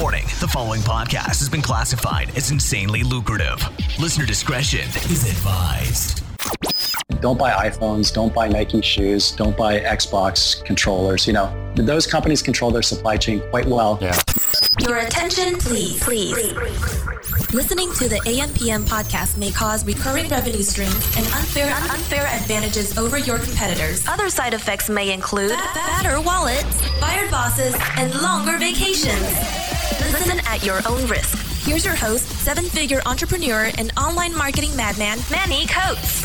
Warning, the following podcast has been classified as insanely lucrative. Listener discretion is advised. Don't buy iPhones, don't buy Nike shoes, don't buy Xbox controllers. You know, those companies control their supply chain quite well. Yeah. Your attention, please. Listening to the AMPM podcast may cause recurring revenue streams and unfair advantages over your competitors. Other side effects may include fatter wallets, fired bosses, and longer vacations. Listen at your own risk. Here's your host, seven-figure entrepreneur and online marketing madman, Manny Coats.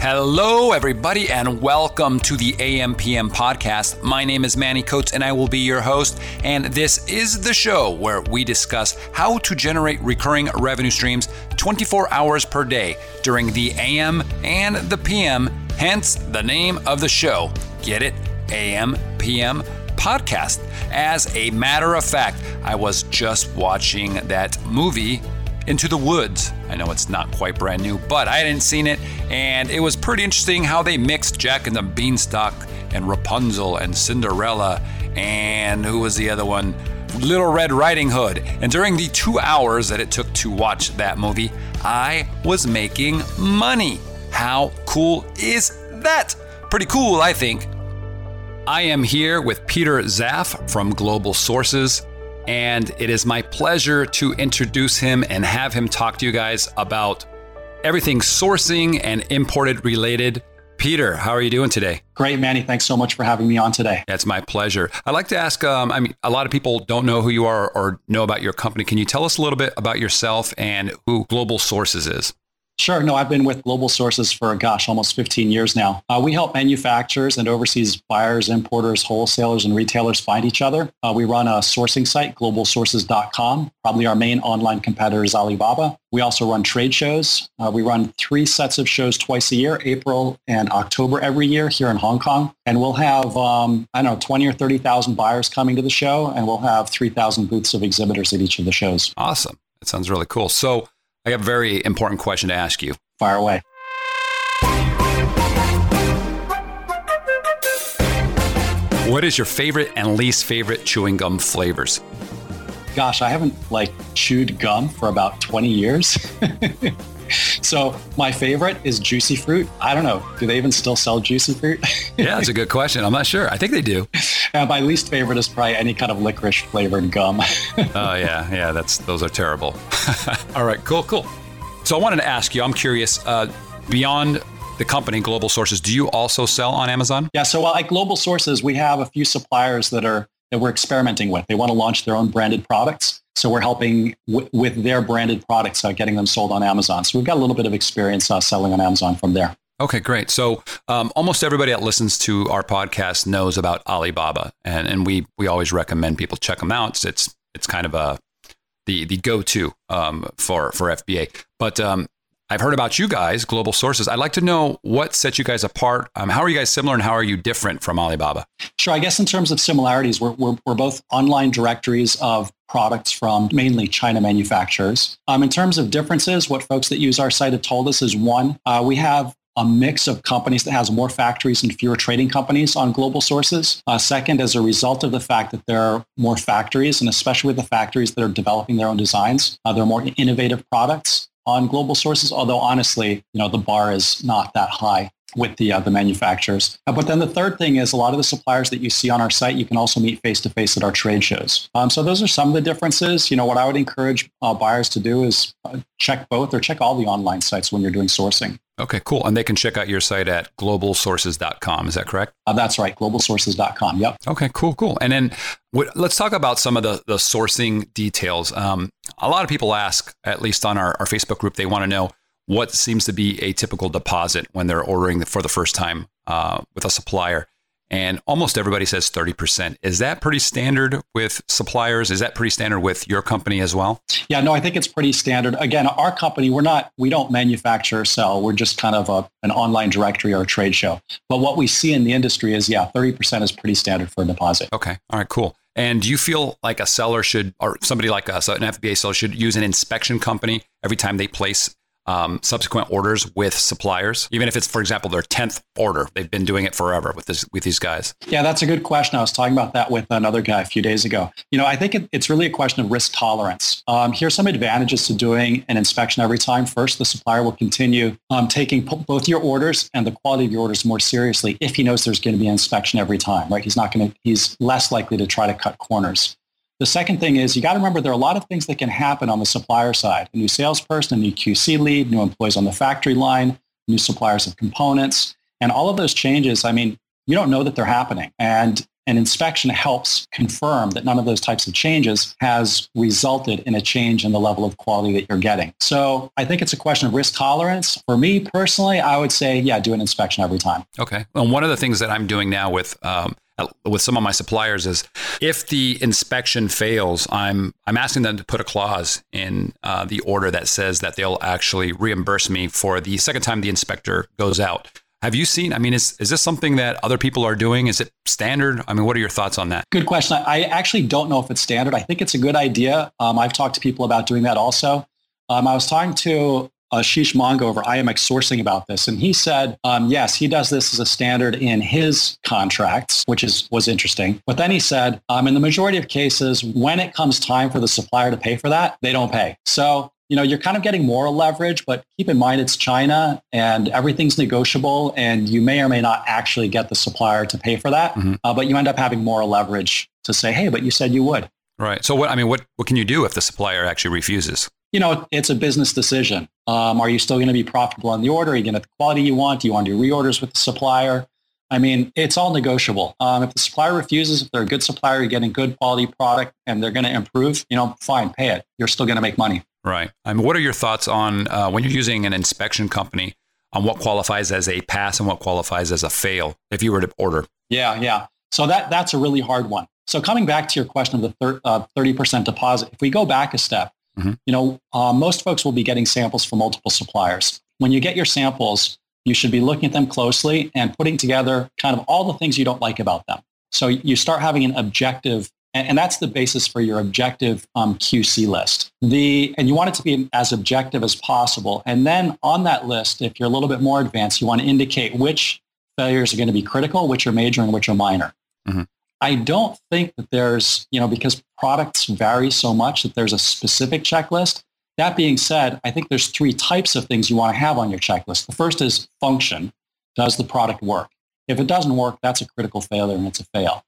Hello, everybody, and welcome to the AMPM podcast. My name is Manny Coats, and I will be your host. And this is the show where we discuss how to generate recurring revenue streams 24 hours per day during the AM and the PM, hence the name of the show. Get it? AMPM podcast. As a matter of fact, I was just watching that movie, Into the Woods. I know it's not quite brand new, but I hadn't seen it, and it was pretty interesting how they mixed Jack and the Beanstalk and Rapunzel and Cinderella and who was the other one? Little Red Riding Hood. And during the 2 hours that it took to watch that movie, I was making money. How cool is that? Pretty cool, I think. I am here with Peter Zapf from Global Sources. And it is my pleasure to introduce him and have him talk to you guys about everything sourcing and imported related. Peter, how are you doing today? Great, Manny. Thanks so much for having me on today. That's my pleasure. I'd like to ask, a lot of people don't know who you are or know about your company. Can you tell us a little bit about yourself and who Global Sources is? Sure. No, I've been with Global Sources for, almost 15 years now. We help manufacturers and overseas buyers, importers, wholesalers, and retailers find each other. We run a sourcing site, globalsources.com. Probably our main online competitor is Alibaba. We also run trade shows. We run three sets of shows twice a year, April and October every year here in Hong Kong. And we'll have, 20 or 30,000 buyers coming to the show, and we'll have 3,000 booths of exhibitors at each of the shows. Awesome. That sounds really cool. So I have a very important question to ask you. Fire away. What is your favorite and least favorite chewing gum flavors? Gosh, I haven't chewed gum for about 20 years. So my favorite is Juicy Fruit. I don't know. Do they even still sell Juicy Fruit? Yeah, that's a good question. I'm not sure. I think they do. My least favorite is probably any kind of licorice flavored gum. Oh, yeah. Those are terrible. All right, cool. So I wanted to ask you, I'm curious, beyond the company Global Sources, do you also sell on Amazon? Yeah, so at Global Sources, we have a few suppliers that we're experimenting with. They want to launch their own branded products. So we're helping with their branded products, getting them sold on Amazon. So we've got a little bit of experience selling on Amazon from there. Okay, great. So almost everybody that listens to our podcast knows about Alibaba, and we always recommend people check them out. It's kind of the go-to for FBA. But I've heard about you guys, Global Sources. I'd like to know what sets you guys apart. How are you guys similar, and how are you different from Alibaba? Sure. I guess in terms of similarities, we're both online directories of products from mainly China manufacturers. In terms of differences, what folks that use our site have told us is one, we have a mix of companies that has more factories and fewer trading companies on Global Sources. Second, as a result of the fact that there are more factories, and especially with the factories that are developing their own designs, they're more innovative products on Global Sources, although honestly, the bar is not that high with the manufacturers. But then the third thing is a lot of the suppliers that you see on our site, you can also meet face-to-face at our trade shows. So those are some of the differences. What I would encourage buyers to do is check both or check all the online sites when you're doing sourcing. Okay, cool. And they can check out your site at globalsources.com. Is that correct? That's right. Globalsources.com. Yep. Okay, cool. And then let's talk about some of the sourcing details. A lot of people ask, at least on our Facebook group, they want to know, what seems to be a typical deposit when they're ordering for the first time with a supplier? And almost everybody says 30%. Is that pretty standard with suppliers? Is that pretty standard with your company as well? Yeah, no, I think it's pretty standard. Again, our company, we don't manufacture or sell. We're just kind of an online directory or a trade show. But what we see in the industry is, 30% is pretty standard for a deposit. Okay. All right, cool. And do you feel like a seller should, or somebody like us, an FBA seller should use an inspection company every time they place subsequent orders with suppliers, even if it's, for example, their 10th order? They've been doing it forever with these guys. Yeah, that's a good question. I was talking about that with another guy a few days ago. You know, I think it's really a question of risk tolerance. Here's some advantages to doing an inspection every time. First, the supplier will continue taking both your orders and the quality of your orders more seriously if he knows there's going to be an inspection every time, right? He's less likely to try to cut corners. The second thing is you got to remember there are a lot of things that can happen on the supplier side. A new salesperson, a new QC lead, new employees on the factory line, new suppliers of components, and all of those changes, you don't know that they're happening. And an inspection helps confirm that none of those types of changes has resulted in a change in the level of quality that you're getting. So I think it's a question of risk tolerance. For me personally, I would say, yeah, do an inspection every time. Okay. And one of the things that I'm doing now with some of my suppliers is if the inspection fails, I'm asking them to put a clause in the order that says that they'll actually reimburse me for the second time the inspector goes out. Have you seen, is this something that other people are doing? Is it standard? What are your thoughts on that? Good question. I actually don't know if it's standard. I think it's a good idea. I've talked to people about doing that also. I was talking to Ashish Mongover, IMEX Sourcing, about this, and he said, yes, he does this as a standard in his contracts, which was interesting. But then he said, in the majority of cases, when it comes time for the supplier to pay for that, they don't pay. So you're kind of getting more leverage, but keep in mind it's China and everything's negotiable and you may or may not actually get the supplier to pay for that, mm-hmm. But you end up having more leverage to say, hey, but you said you would. Right. So what can you do if the supplier actually refuses? It's a business decision. Are you still going to be profitable on the order? Are you going to have the quality you want? Do you want to do reorders with the supplier? It's all negotiable. If the supplier refuses, if they're a good supplier, you're getting good quality product and they're going to improve, fine, pay it. You're still going to make money. Right. What are your thoughts on when you're using an inspection company on what qualifies as a pass and what qualifies as a fail if you were to order? Yeah. So that's a really hard one. So coming back to your question of the 30% deposit, if we go back a step, mm-hmm. Most folks will be getting samples from multiple suppliers. When you get your samples, you should be looking at them closely and putting together kind of all the things you don't like about them. So you start having an objective. And that's the basis for your objective QC list. And you want it to be as objective as possible. And then on that list, if you're a little bit more advanced, you want to indicate which failures are going to be critical, which are major, and which are minor. Mm-hmm. I don't think that there's, because products vary so much that there's a specific checklist. That being said, I think there's three types of things you want to have on your checklist. The first is function. Does the product work? If it doesn't work, that's a critical failure and it's a fail.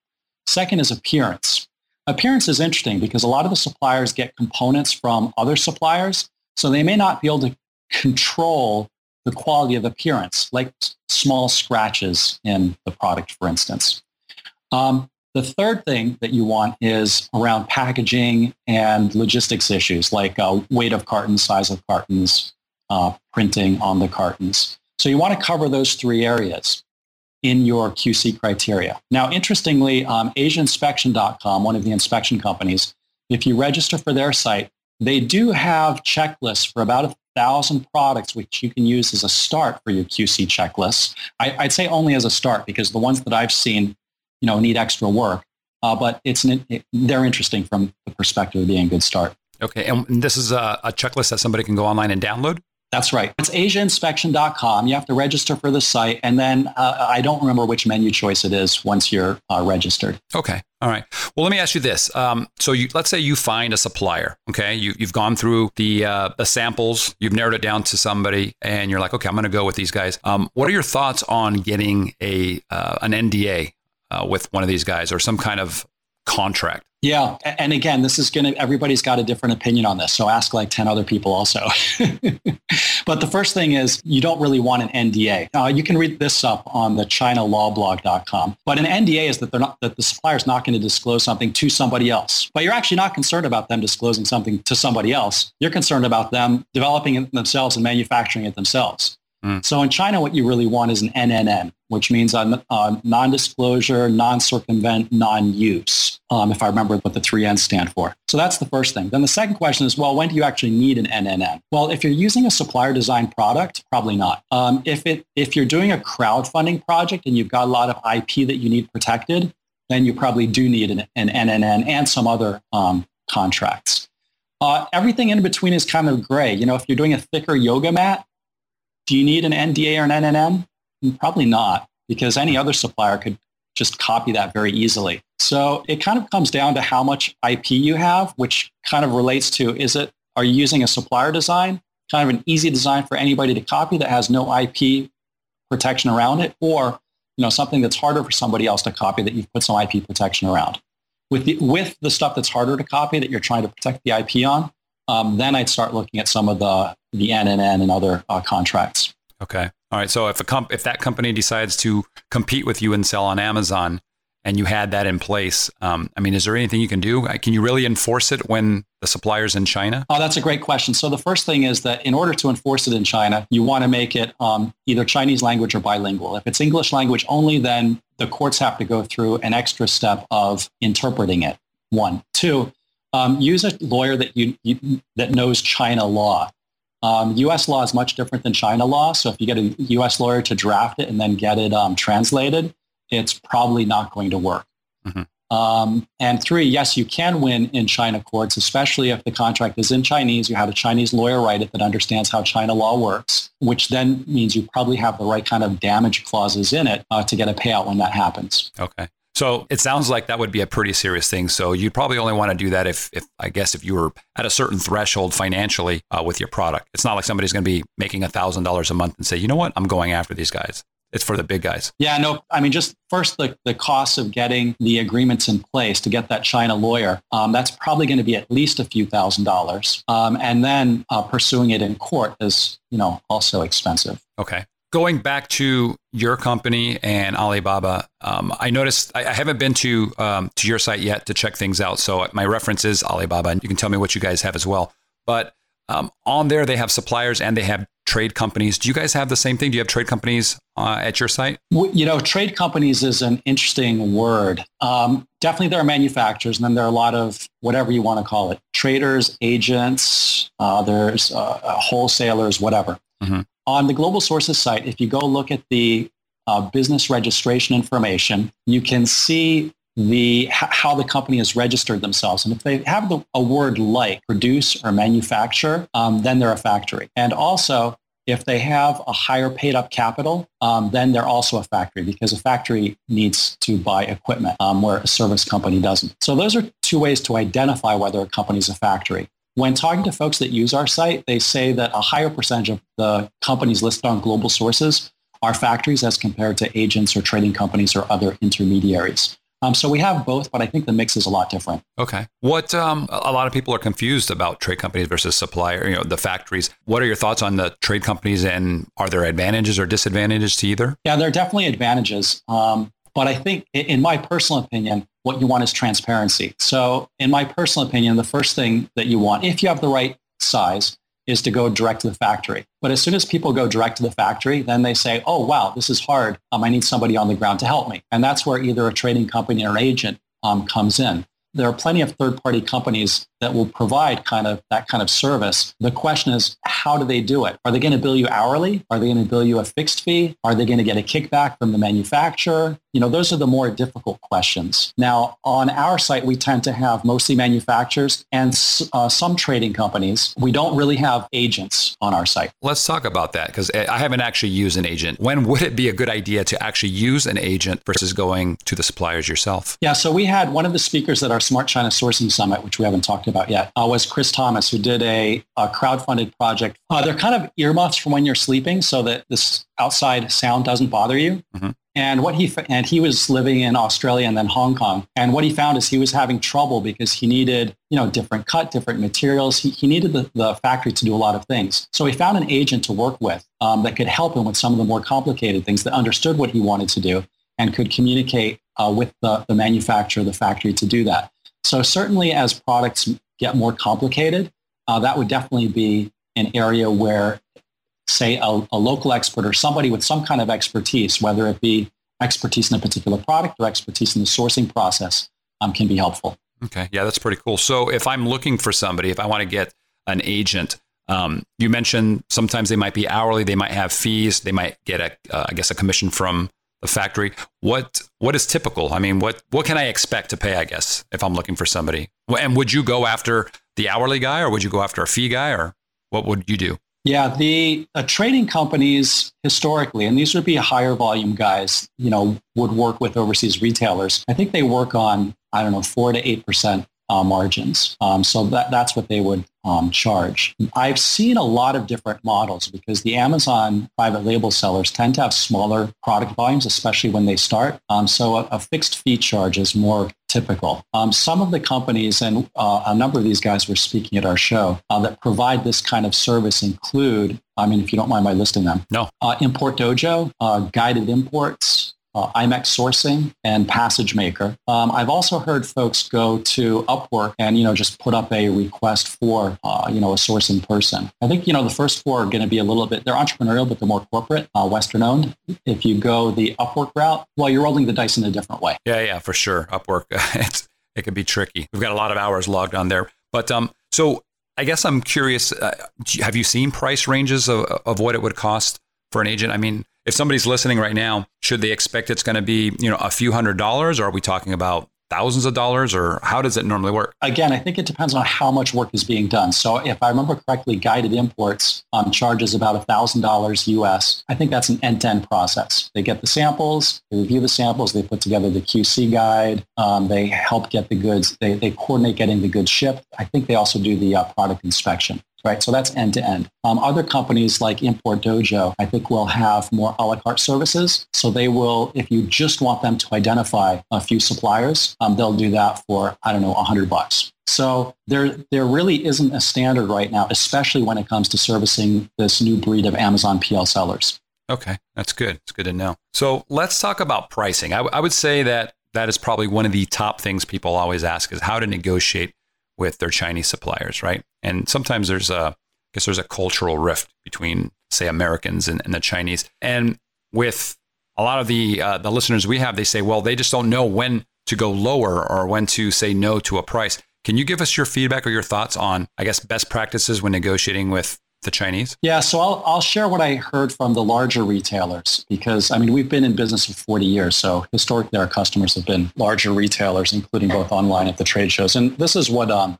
Second is appearance. Appearance is interesting because a lot of the suppliers get components from other suppliers, so they may not be able to control the quality of appearance, like small scratches in the product, for instance. The third thing that you want is around packaging and logistics issues, like weight of cartons, size of cartons, printing on the cartons. So you want to cover those three areas in your QC criteria. Now, interestingly, AsiaInspection.com, one of the inspection companies, if you register for their site, they do have checklists for about 1,000 products, which you can use as a start for your QC checklist. I'd say only as a start because the ones that I've seen, need extra work, but they're interesting from the perspective of being a good start. Okay, and this is a checklist that somebody can go online and download? That's right. It's AsiaInspection.com. You have to register for the site. And then I don't remember which menu choice it is once you're registered. Okay. All right. Well, let me ask you this. Let's say you find a supplier. Okay. You've gone through the samples. You've narrowed it down to somebody and you're like, okay, I'm going to go with these guys. What are your thoughts on getting an NDA with one of these guys or some kind of contract? Yeah. And again, everybody's got a different opinion on this. So ask like 10 other people also. But the first thing is you don't really want an NDA. You can read this up on the ChinaLawBlog.com. But an NDA is that the supplier's not going to disclose something to somebody else. But you're actually not concerned about them disclosing something to somebody else. You're concerned about them developing it themselves and manufacturing it themselves. Mm. So in China, what you really want is an NNN, which means non-disclosure, non-circumvent, non-use, if I remember what the three N's stand for. So that's the first thing. Then the second question is, well, when do you actually need an NNN? Well, if you're using a supplier designed product, probably not. If you're doing a crowdfunding project and you've got a lot of IP that you need protected, then you probably do need an NNN and some other contracts. Everything in between is kind of gray. You know, if you're doing a thicker yoga mat, do you need an NDA or an NNN? Probably not, because any other supplier could just copy that very easily. So it kind of comes down to how much IP you have, which kind of relates to, are you using a supplier design, kind of an easy design for anybody to copy that has no IP protection around it, or something that's harder for somebody else to copy that you've put some IP protection around. With the stuff that's harder to copy that you're trying to protect the IP on, then I'd start looking at some of the NNN and other contracts. Okay. All right. So if that company decides to compete with you and sell on Amazon, and you had that in place, is there anything you can do? Can you really enforce it when the supplier's in China? Oh, that's a great question. So the first thing is that in order to enforce it in China, you want to make it either Chinese language or bilingual. If it's English language only, then the courts have to go through an extra step of interpreting it, one. Two, use a lawyer that that knows China law. U.S. law is much different than China law. So if you get a U.S. lawyer to draft it and then get it translated, it's probably not going to work. Mm-hmm. And three, yes, you can win in China courts, especially if the contract is in Chinese, you have a Chinese lawyer write it that understands how China law works, which then means you probably have the right kind of damage clauses in it to get a payout when that happens. Okay. So it sounds like that would be a pretty serious thing. So you'd probably only want to do that if you were at a certain threshold financially with your product. It's not like somebody's going to be making $1,000 a month and say, you know what, I'm going after these guys. It's for the big guys. Yeah, no, just first the cost of getting the agreements in place to get that China lawyer, that's probably going to be at least a few $1,000s. And then pursuing it in court is, also expensive. Okay. Going back to your company and Alibaba, I noticed I haven't been to your site yet to check things out. So my reference is Alibaba, and you can tell me what you guys have as well. But on there, they have suppliers and they have trade companies. Do you guys have the same thing? Do you have trade companies at your site? Trade companies is an interesting word. Definitely there are manufacturers, and then there are a lot of whatever you want to call it, traders, agents, there's wholesalers, whatever. Mm-hmm. On the Global Sources site, if you go look at the business registration information, you can see how the company has registered themselves. And if they have a word like produce or manufacture, then they're a factory. And also, if they have a higher paid up capital, then they're also a factory, because a factory needs to buy equipment where a service company doesn't. So those are two ways to identify whether a company is a factory. When talking to folks that use our site, they say that a higher percentage of the companies listed on Global Sources are factories as compared to agents or trading companies or other intermediaries. So we have both, but I think the mix is a lot different. Okay. What a lot of people are confused about trade companies versus supplier, the factories. What are your thoughts on the trade companies, and are there advantages or disadvantages to either? Yeah, there are definitely advantages. But I think, in my personal opinion, what you want is transparency. So in my personal opinion, the first thing that you want, if you have the right size, is to go direct to the factory. But as soon as people go direct to the factory, then they say, oh, wow, this is hard. I need somebody on the ground to help me. And that's where either a trading company or an agent comes in. There are plenty of third-party companies that will provide that kind of service. The question is, how do they do it? Are they going to bill you hourly? Are they going to bill you a fixed fee? Are they going to get a kickback from the manufacturer? Those are the more difficult questions. Now, on our site, we tend to have mostly manufacturers and some trading companies. We don't really have agents on our site. Let's talk about that, because I haven't actually used an agent. When would it be a good idea to actually use an agent versus going to the suppliers yourself? Yeah, so we had one of the speakers at our Smart China Sourcing Summit, which we haven't talked about yet, was Chris Thomas, who did a crowdfunded project. They're kind of earmuffs for when you're sleeping so that this outside sound doesn't bother you. Mm-hmm. And he was living in Australia and then Hong Kong. And what he found is he was having trouble because he needed, different cut, different materials. He needed the factory to do a lot of things. So he found an agent to work with that could help him with some of the more complicated things, that understood what he wanted to do and could communicate with the manufacturer, the factory, to do that. So certainly as products get more complicated, that would definitely be an area where, say, a local expert or somebody with some kind of expertise, whether it be expertise in a particular product or expertise in the sourcing process, can be helpful. Okay. Yeah, that's pretty cool. So if I'm looking for somebody, if I want to get an agent, you mentioned sometimes they might be hourly, they might have fees, they might get a commission from the factory. What is typical? What can I expect to pay, if I'm looking for somebody? And would you go after the hourly guy, or would you go after a fee guy, or what would you do? Yeah, the trading companies historically, and these would be higher volume guys, you know, would work with overseas retailers. I think they work on, 4 to 8% margins. So that's what they would charge. I've seen a lot of different models because the Amazon private label sellers tend to have smaller product volumes, especially when they start. So a fixed fee charge is more typical. Some of the companies, and a number of these guys were speaking at our show, that provide this kind of service include, if you don't mind my listing them. No. Import Dojo, Guided Imports, IMEX Sourcing, and Passage Maker. I've also heard folks go to Upwork and, just put up a request for, a sourcing person. I think, the first four are going to be a little bit, they're entrepreneurial, but they're more corporate, Western owned. If you go the Upwork route, well, you're rolling the dice in a different way. Yeah, for sure. Upwork, it can be tricky. We've got a lot of hours logged on there. But so I guess I'm curious, have you seen price ranges of what it would cost for an agent? If somebody's listening right now, should they expect it's going to be, a few $100s, or are we talking about thousands of dollars, or how does it normally work? Again, I think it depends on how much work is being done. So if I remember correctly, Guided Imports charges about $1,000 US. I think that's an end-to-end process. They get the samples, they review the samples, they put together the QC guide, they help get the goods, they coordinate getting the goods shipped. I think they also do the product inspection. Right. So that's end to end. Other companies like Import Dojo, I think, will have more a la carte services. So they will, if you just want them to identify a few suppliers, they'll do that for, $100. So there really isn't a standard right now, especially when it comes to servicing this new breed of Amazon PL sellers. Okay. That's good. It's good to know. So let's talk about pricing. I would say that is probably one of the top things people always ask is how to negotiate with their Chinese suppliers, right? And sometimes there's a cultural rift between, say, Americans and the Chinese. And with a lot of the listeners we have, they say, well, they just don't know when to go lower or when to say no to a price. Can you give us your feedback or your thoughts on, best practices when negotiating with the Chinese? Yeah, so I'll share what I heard from the larger retailers because, we've been in business for 40 years. So historically, our customers have been larger retailers, including both online at the trade shows. And this is what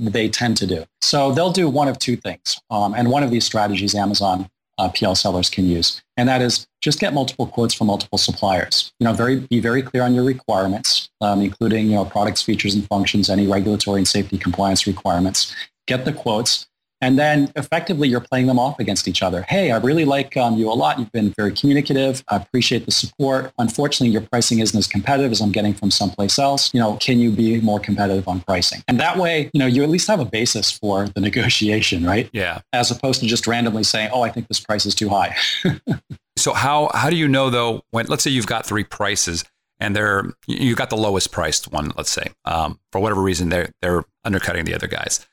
they tend to do. So they'll do one of two things. And one of these strategies Amazon PL sellers can use. And that is just get multiple quotes from multiple suppliers. Be very clear on your requirements, including, products, features, and functions, any regulatory and safety compliance requirements. Get the quotes. And then effectively, you're playing them off against each other. Hey, I really like you a lot. You've been very communicative. I appreciate the support. Unfortunately, your pricing isn't as competitive as I'm getting from someplace else. Can you be more competitive on pricing? And that way, you at least have a basis for the negotiation, right? Yeah. As opposed to just randomly saying, oh, I think this price is too high. So how do you know, though, when, let's say you've got three prices and you got the lowest priced one, let's say, for whatever reason, they're undercutting the other guys.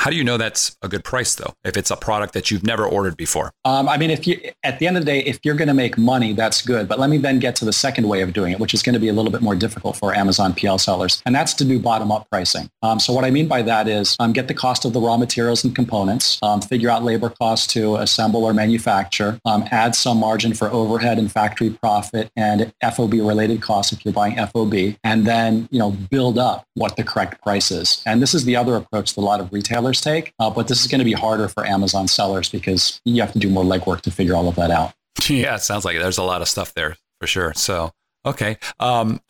How do you know that's a good price, though, if it's a product that you've never ordered before? At the end of the day, if you're going to make money, that's good. But let me then get to the second way of doing it, which is going to be a little bit more difficult for Amazon PL sellers. And that's to do bottom-up pricing. So what I mean by that is get the cost of the raw materials and components, figure out labor costs to assemble or manufacture, add some margin for overhead and factory profit and FOB-related costs if you're buying FOB, and then, build up what the correct price is. And this is the other approach that a lot of retailers take, but this is going to be harder for Amazon sellers because you have to do more legwork to figure all of that out. Yeah, it sounds like it. There's a lot of stuff there for sure. So, okay.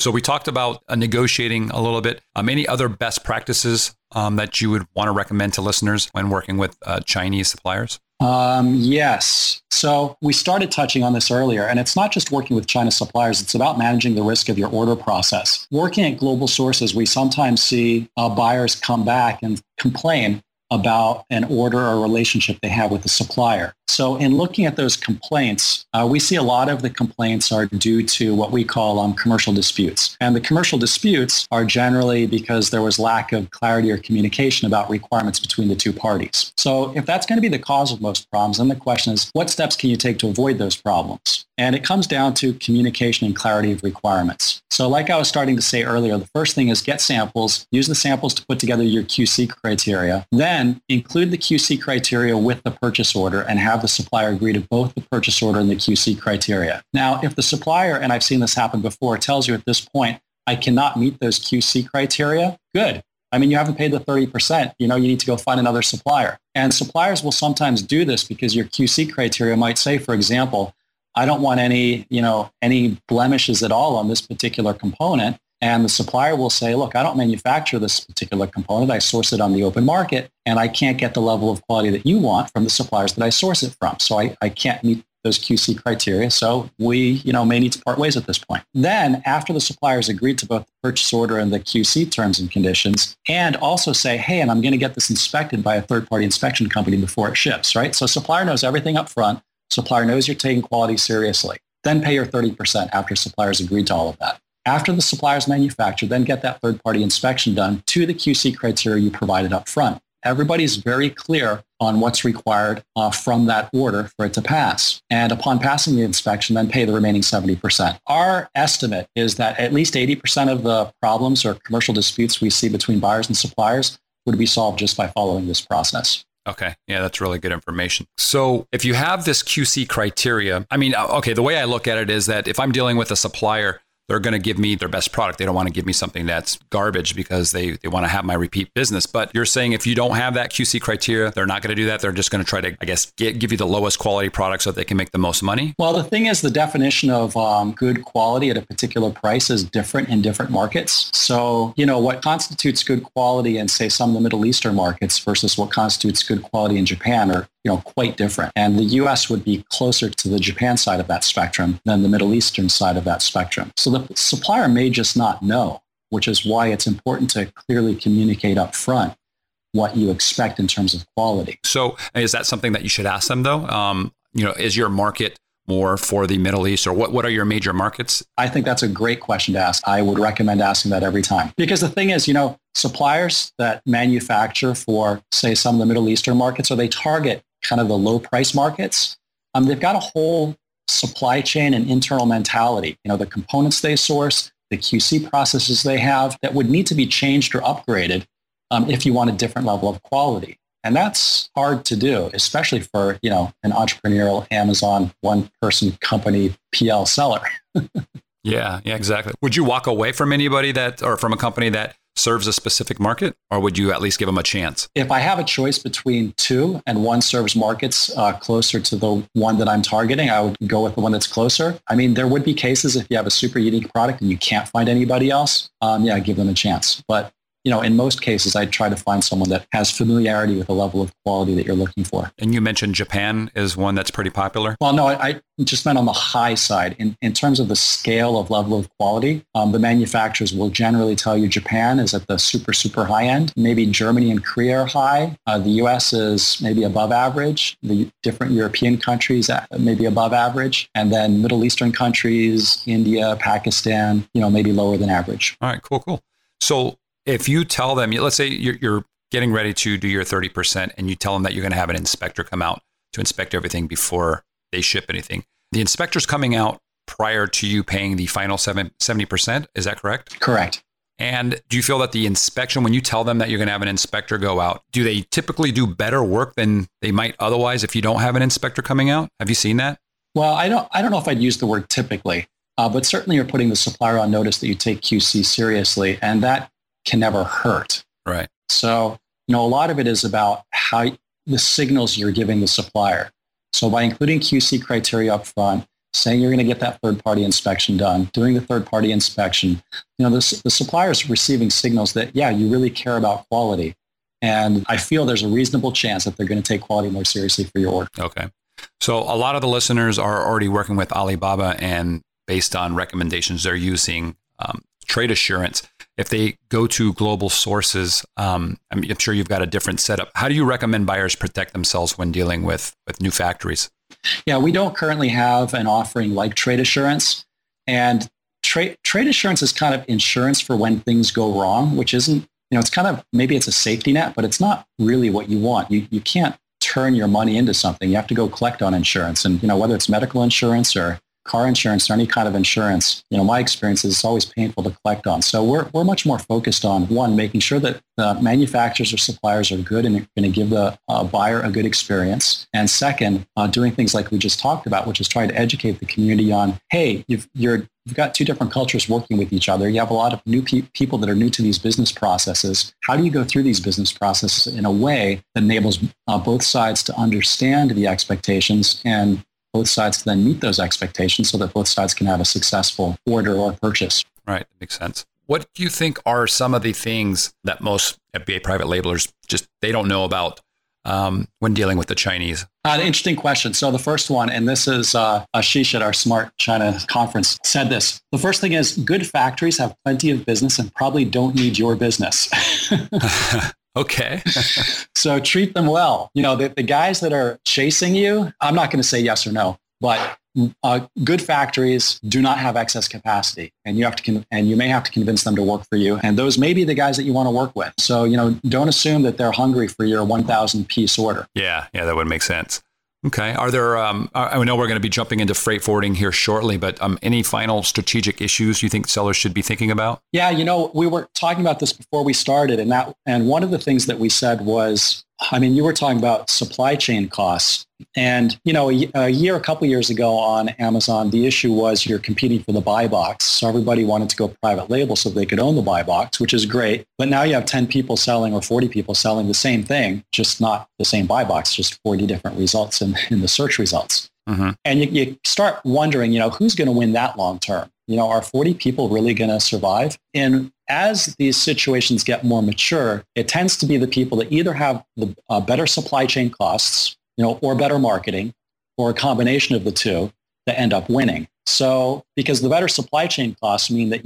So we talked about negotiating a little bit. Any other best practices that you would want to recommend to listeners when working with Chinese suppliers? Yes. So we started touching on this earlier, and it's not just working with China suppliers. It's about managing the risk of your order process. Working at Global Sources, we sometimes see buyers come back and complain about an order or relationship they have with the supplier. So in looking at those complaints, we see a lot of the complaints are due to what we call commercial disputes. And the commercial disputes are generally because there was lack of clarity or communication about requirements between the two parties. So if that's going to be the cause of most problems, then the question is, what steps can you take to avoid those problems? And it comes down to communication and clarity of requirements. So like I was starting to say earlier, the first thing is get samples, use the samples to put together your QC criteria, then include the QC criteria with the purchase order and have the supplier agree to both the purchase order and the QC criteria. Now, if the supplier, and I've seen this happen before, tells you at this point, I cannot meet those QC criteria, good. I mean, you haven't paid the 30%, you know, you need to go find another supplier. And suppliers will sometimes do this because your QC criteria might say, for example, I don't want any, you know, any blemishes at all on this particular component. And the supplier will say, look, I don't manufacture this particular component. I source it on the open market, and I can't get the level of quality that you want from the suppliers that I source it from. So I can't meet those QC criteria. So we, you know, may need to part ways at this point. Then after the suppliers agreed to both the purchase order and the QC terms and conditions, and also say, hey, and I'm going to get this inspected by a third-party inspection company before it ships, right? So supplier knows everything up front. Supplier knows you're taking quality seriously. Then pay your 30% after suppliers agreed to all of that. After the supplier's manufactured, then get that third-party inspection done to the QC criteria you provided up front. Everybody's very clear on what's required from that order for it to pass. And upon passing the inspection, then pay the remaining 70%. Our estimate is that at least 80% of the problems or commercial disputes we see between buyers and suppliers would be solved just by following this process. Okay. Yeah, that's really good information. So if you have this QC criteria, I mean, okay, the way I look at it is that if I'm dealing with a supplier, they're going to give me their best product. They don't want to give me something that's garbage because they want to have my repeat business. But you're saying if you don't have that QC criteria, they're not going to do that. They're just going to try to, I guess, give you the lowest quality product so that they can make the most money? Well, the thing is, the definition of good quality at a particular price is different in different markets. So, you know, what constitutes good quality in, say, some of the Middle Eastern markets versus what constitutes good quality in Japan are, you know, quite different. And the U.S. would be closer to the Japan side of that spectrum than the Middle Eastern side of that spectrum. So the supplier may just not know, which is why it's important to clearly communicate up front what you expect in terms of quality. So is that something that you should ask them, though? You know, is your market more for the Middle East, or what are your major markets? I think that's a great question to ask. I would recommend asking that every time. Because the thing is, you know, suppliers that manufacture for, say, some of the Middle Eastern markets, or they target kind of the low price markets, they've got a whole supply chain and internal mentality. You know, the components they source, the QC processes they have that would need to be changed or upgraded if you want a different level of quality. And that's hard to do, especially for, you know, an entrepreneurial Amazon one-person company PL seller. Yeah, exactly. Would you walk away from anybody that, or from a company that serves a specific market, or would you at least give them a chance? If I have a choice between two and one serves markets closer to the one that I'm targeting, I would go with the one that's closer. I mean, there would be cases if you have a super unique product and you can't find anybody else, yeah, give them a chance. But, you know, in most cases, I try to find someone that has familiarity with the level of quality that you're looking for. And you mentioned Japan is one that's pretty popular. Well, no, I just meant on the high side. In terms of the scale of level of quality, the manufacturers will generally tell you Japan is at the super, super high end. Maybe Germany and Korea are high. The U.S. is maybe above average. The different European countries maybe above average. And then Middle Eastern countries, India, Pakistan, you know, maybe lower than average. All right, cool. So if you tell them, let's say you're getting ready to do your 30% and you tell them that you're going to have an inspector come out to inspect everything before they ship anything. The inspector's coming out prior to you paying the final 70%. Is that correct? Correct. And do you feel that the inspection, when you tell them that you're going to have an inspector go out, do they typically do better work than they might otherwise if you don't have an inspector coming out? Have you seen that? Well, I don't know if I'd use the word typically, but certainly you're putting the supplier on notice that you take QC seriously, and that can never hurt. Right. So, you know, a lot of it is about how the signals you're giving the supplier. So by including QC criteria up front, saying you're going to get that third-party inspection done, doing the third-party inspection, you know, the supplier's receiving signals that, yeah, you really care about quality. And I feel there's a reasonable chance that they're going to take quality more seriously for your order. Okay. So a lot of the listeners are already working with Alibaba, and based on recommendations, they're using trade assurance. If they go to Global Sources, I'm sure you've got a different setup. How do you recommend buyers protect themselves when dealing with new factories? Yeah, we don't currently have an offering like trade assurance. And trade assurance is kind of insurance for when things go wrong, which isn't, you know, it's kind of, maybe it's a safety net, but it's not really what you want. You can't turn your money into something. You have to go collect on insurance. And, you know, whether it's medical insurance or car insurance or any kind of insurance, you know, my experience is it's always painful to collect on. So we're much more focused on, one, making sure that the manufacturers or suppliers are good and are going to give the buyer a good experience. And second, doing things like we just talked about, which is trying to educate the community on, hey, you're You've got two different cultures working with each other. You have a lot of new people that are new to these business processes. How do you go through these business processes in a way that enables both sides to understand the expectations and both sides to then meet those expectations so that both sides can have a successful order or purchase? Right. Makes sense. What do you think are some of the things that most FBA private labelers just, they don't know about when dealing with the Chinese? Interesting question. So the first one, and this is Ashish at our Smart China conference said this. The first thing is good factories have plenty of business and probably don't need your business. Okay. So treat them well. You know, the guys that are chasing you, I'm not going to say yes or no, but good factories do not have excess capacity, and you may have to convince them to work for you. And those may be the guys that you want to work with. So, you know, don't assume that they're hungry for your 1,000 piece order. Yeah, that would make sense. Okay. Are there? I know we're going to be jumping into freight forwarding here shortly, but any final strategic issues you think sellers should be thinking about? Yeah, you know, we were talking about this before we started, and one of the things that we said was, I mean, you were talking about supply chain costs. And, you know, a couple of years ago on Amazon, the issue was you're competing for the buy box. So everybody wanted to go private label so they could own the buy box, which is great. But now you have 10 people selling or 40 people selling the same thing, just not the same buy box, just 40 different results in the search results. Mm-hmm. And you start wondering, you know, who's going to win that long term? You know, are 40 people really going to survive? And as these situations get more mature, it tends to be the people that either have the better supply chain costs, you know, or better marketing, or a combination of the two, that end up winning. So, because the better supply chain costs means that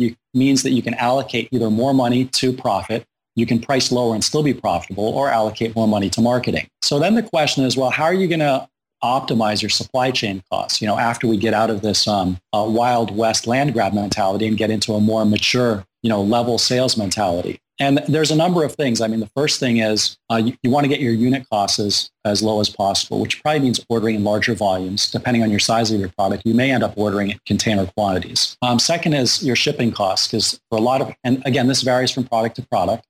you can allocate either more money to profit, you can price lower and still be profitable, or allocate more money to marketing. So then the question is, well, how are you going to optimize your supply chain costs, you know, after we get out of this Wild West land grab mentality and get into a more mature, you know, level sales mentality? And there's a number of things. I mean, the first thing is you want to get your unit costs as low as possible, which probably means ordering in larger volumes. Depending on your size of your product, you may end up ordering in container quantities. Second is your shipping costs, because for a lot of, and again, this varies from product to product,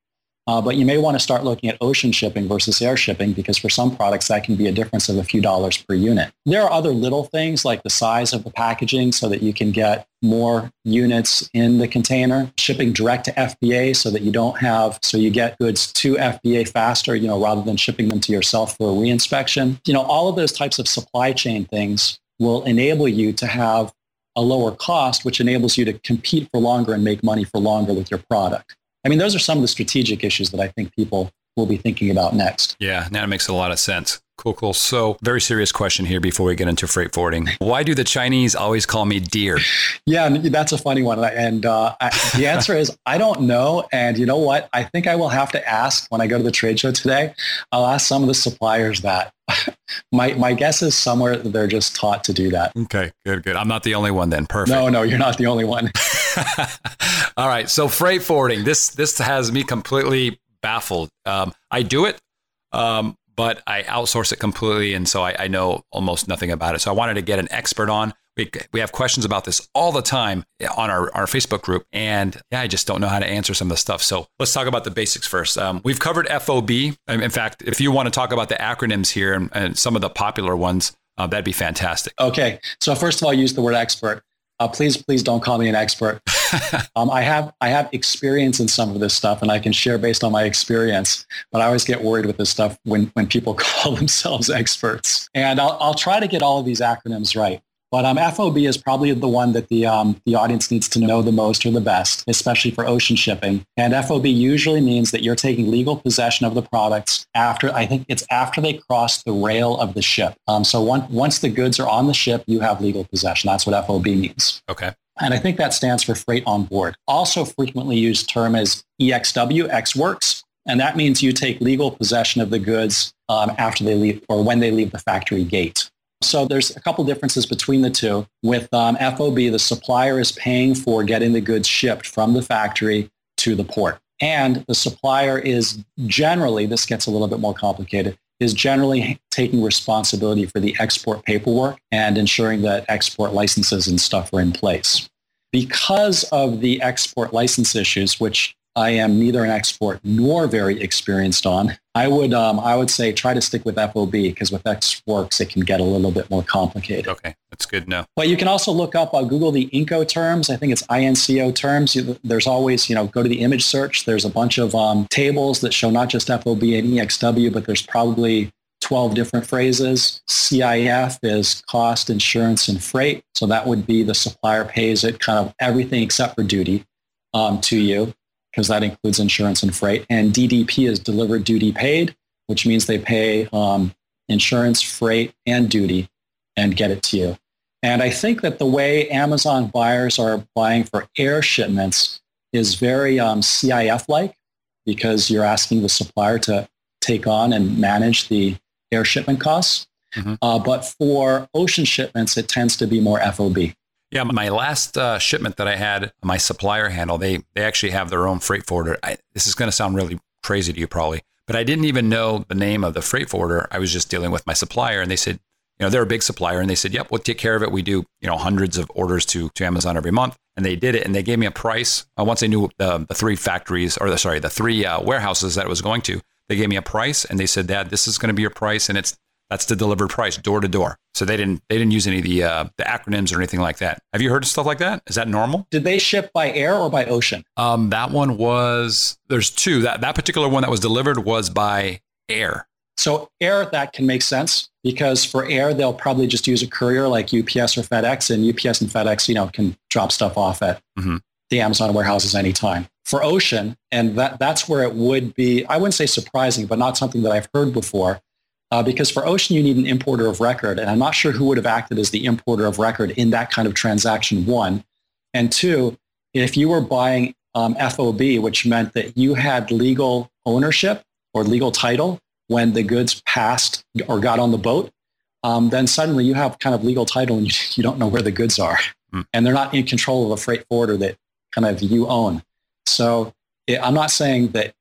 but you may want to start looking at ocean shipping versus air shipping, because for some products that can be a difference of a few dollars per unit. There are other little things like the size of the packaging so that you can get more units in the container, shipping direct to FBA so you get goods to FBA faster, you know, rather than shipping them to yourself for a reinspection. You know, all of those types of supply chain things will enable you to have a lower cost, which enables you to compete for longer and make money for longer with your product. I mean, those are some of the strategic issues that I think people will be thinking about next. Yeah, that makes a lot of sense. Cool. So, very serious question here before we get into freight forwarding. Why do the Chinese always call me dear? Yeah, that's a funny one. And the answer is, I don't know. And you know what? I think I will have to ask when I go to the trade show today. I'll ask some of the suppliers that. My guess is somewhere they're just taught to do that. Okay, good. I'm not the only one then. Perfect. No, you're not the only one. All right. So freight forwarding, this has me completely baffled. I do it, but I outsource it completely. And so I know almost nothing about it. So I wanted to get an expert on. We have questions about this all the time on our Facebook group. And yeah, I just don't know how to answer some of the stuff. So let's talk about the basics first. We've covered FOB. In fact, if you want to talk about the acronyms here and some of the popular ones, that'd be fantastic. Okay. So first of all, use the word expert. Please don't call me an expert. I have experience in some of this stuff, and I can share based on my experience. But I always get worried with this stuff when people call themselves experts. And I'll try to get all of these acronyms right. But FOB is probably the one that the audience needs to know the most or the best, especially for ocean shipping. And FOB usually means that you're taking legal possession of the products after they cross the rail of the ship. So once the goods are on the ship, you have legal possession. That's what FOB means. Okay. And I think that stands for freight on board. Also frequently used term is EXW, Ex Works. And that means you take legal possession of the goods after they leave or when they leave the factory gate. So there's a couple differences between the two. With FOB, the supplier is paying for getting the goods shipped from the factory to the port. And the supplier is generally, this gets a little bit more complicated, is generally taking responsibility for the export paperwork and ensuring that export licenses and stuff are in place. Because of the export license issues, which I am neither an export nor very experienced on. I would say try to stick with FOB, because with Ex Works, it can get a little bit more complicated. Okay, that's good to know. But you can also look up, Google the INCO terms. I think it's INCO terms. There's always, go to the image search. There's a bunch of tables that show not just FOB and EXW, but there's probably 12 different phrases. CIF is cost, insurance, and freight. So that would be the supplier pays it, kind of everything except for duty to you, because that includes insurance and freight. And DDP is delivered duty paid, which means they pay insurance, freight, and duty and get it to you. And I think that the way Amazon buyers are buying for air shipments is very CIF-like, because you're asking the supplier to take on and manage the air shipment costs. Mm-hmm. But for ocean shipments, it tends to be more FOB. Yeah, my last shipment that I had, my supplier handle, they actually have their own freight forwarder. This is going to sound really crazy to you probably, but I didn't even know the name of the freight forwarder. I was just dealing with my supplier, and they said, they're a big supplier, and they said, yep, we'll take care of it. We do, hundreds of orders to Amazon every month. And they did it, and they gave me a price. Once they knew the three warehouses that it was going to, they gave me a price, and they said, Dad, this is going to be your price, and that's the delivered price, door to door. So they didn't use any of the acronyms or anything like that. Have you heard of stuff like that? Is that normal? Did they ship by air or by ocean? That one was, there's two. That particular one that was delivered was by air. So air, that can make sense, because for air, they'll probably just use a courier like UPS or FedEx, and UPS and FedEx, can drop stuff off at the Amazon warehouses anytime. For ocean, and that's where it would be, I wouldn't say surprising, but not something that I've heard before. Because for ocean, you need an importer of record. And I'm not sure who would have acted as the importer of record in that kind of transaction, one. And two, if you were buying FOB, which meant that you had legal ownership or legal title when the goods passed or got on the boat, then suddenly you have kind of legal title and you don't know where the goods are. Mm. And they're not in control of a freight forwarder that kind of you own. So I'm not saying that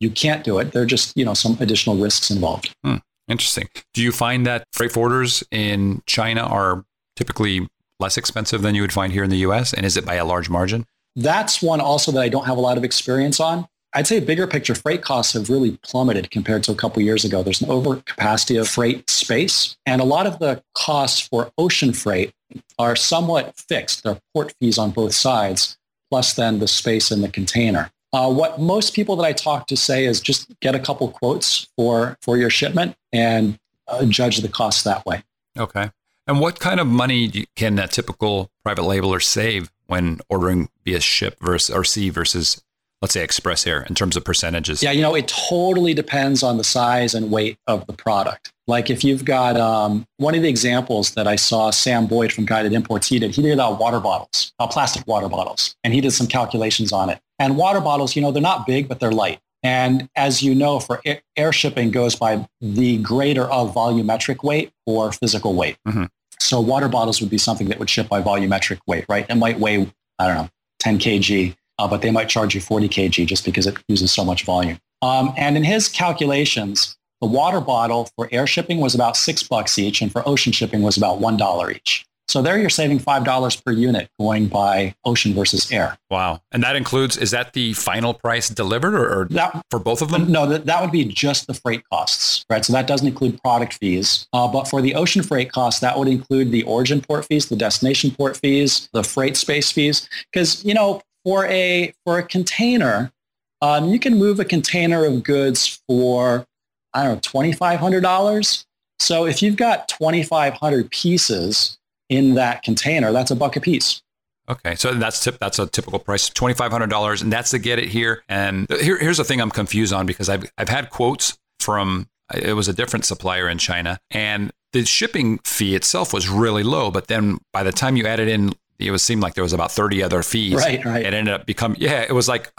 you can't do it. There are just, some additional risks involved. Mm. Interesting. Do you find that freight forwarders in China are typically less expensive than you would find here in the US? And is it by a large margin? That's one also that I don't have a lot of experience on. I'd say bigger picture, freight costs have really plummeted compared to a couple of years ago. There's an overcapacity of freight space. And a lot of the costs for ocean freight are somewhat fixed. There are port fees on both sides, plus then the space in the container. What most people that I talk to say is just get a couple quotes for your shipment and judge the cost that way. Okay. And what kind of money can a typical private labeler save when ordering via ship versus or sea versus, let's say, express air in terms of percentages? Yeah, it totally depends on the size and weight of the product. Like if you've got one of the examples that I saw Sam Boyd from Guided Imports, he did water bottles, plastic water bottles, and he did some calculations on it. And water bottles, they're not big, but they're light. And as you know, for air shipping goes by the greater of volumetric weight or physical weight. Mm-hmm. So water bottles would be something that would ship by volumetric weight, right? It might weigh, I don't know, 10 kg, but they might charge you 40 kg just because it uses so much volume. And in his calculations, the water bottle for air shipping was about $6 each, and for ocean shipping was about $1 each. So there you're saving $5 per unit going by ocean versus air. Wow. And that includes, is that the final price delivered or for both of them? No, that would be just the freight costs, right? So that doesn't include product fees. But for the ocean freight costs, that would include the origin port fees, the destination port fees, the freight space fees. Because, for a container, you can move a container of goods for, I don't know, $2,500. So if you've got 2,500 pieces in that container, that's $1 a piece. Okay, so that's a typical price, $2,500, and that's to get it here. And here's the thing I'm confused on, because I've had quotes from, it was a different supplier in China, and the shipping fee itself was really low, but then by the time you added in, it seemed like there was about 30 other fees. Right. It ended up becoming, it was like,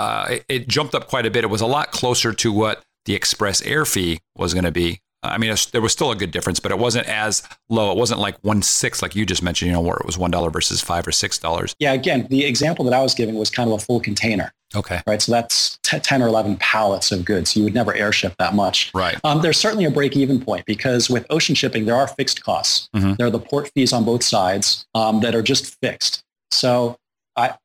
it jumped up quite a bit. It was a lot closer to what the express air fee was going to be. I mean, there was still a good difference, but it wasn't as low. It wasn't like 1/6, like you just mentioned, where it was $1 versus $5 or $6. Yeah, again, the example that I was giving was kind of a full container. Okay. Right. So that's 10 or 11 pallets of goods. You would never airship that much. Right. There's certainly a break-even point, because with ocean shipping, there are fixed costs. Mm-hmm. There are the port fees on both sides that are just fixed. So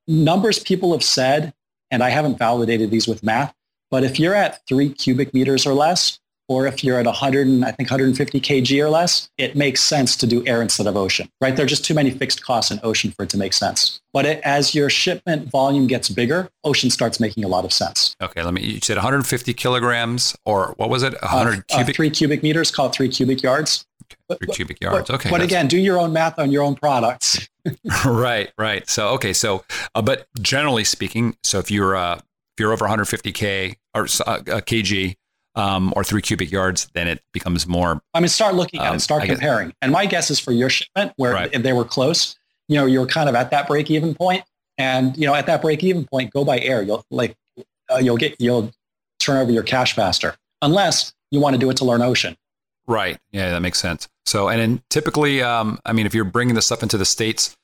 numbers people have said, and I haven't validated these with math, but if you're at 3 cubic meters or less, or if you're at 150 kg or less, it makes sense to do air instead of ocean, right? There are just too many fixed costs in ocean for it to make sense. But as your shipment volume gets bigger, ocean starts making a lot of sense. Okay, you said 150 kilograms or what was it? 3 cubic meters, call it 3 cubic yards. Okay, 3 cubic yards. Okay. But again, do your own math on your own products. Right. But generally speaking, so if you're over 150K or kg, or 3 cubic yards, then it becomes more. Start looking at it, start comparing. And my guess is for your shipment, if they were close, you're kind of at that break-even point. And, at that break-even point, go by air. You'll turn over your cash faster, unless you want to do it to learn ocean. Right. Yeah, that makes sense. So, and then typically, if you're bringing this stuff into the States,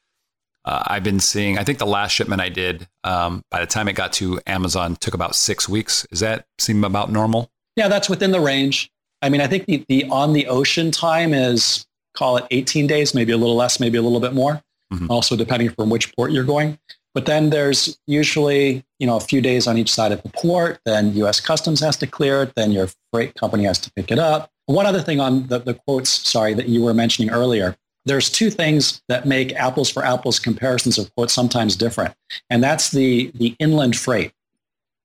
I've been seeing, I think the last shipment I did, by the time it got to Amazon, took about 6 weeks. Does that seem about normal? Yeah, that's within the range. I think the on the ocean time is, call it 18 days, maybe a little less, maybe a little bit more. Mm-hmm. Also, depending from which port you're going. But then there's usually, a few days on each side of the port. Then U.S. Customs has to clear it. Then your freight company has to pick it up. One other thing on the quotes, that you were mentioning earlier. There's 2 things that make apples for apples comparisons of quotes sometimes different. And that's the inland freight.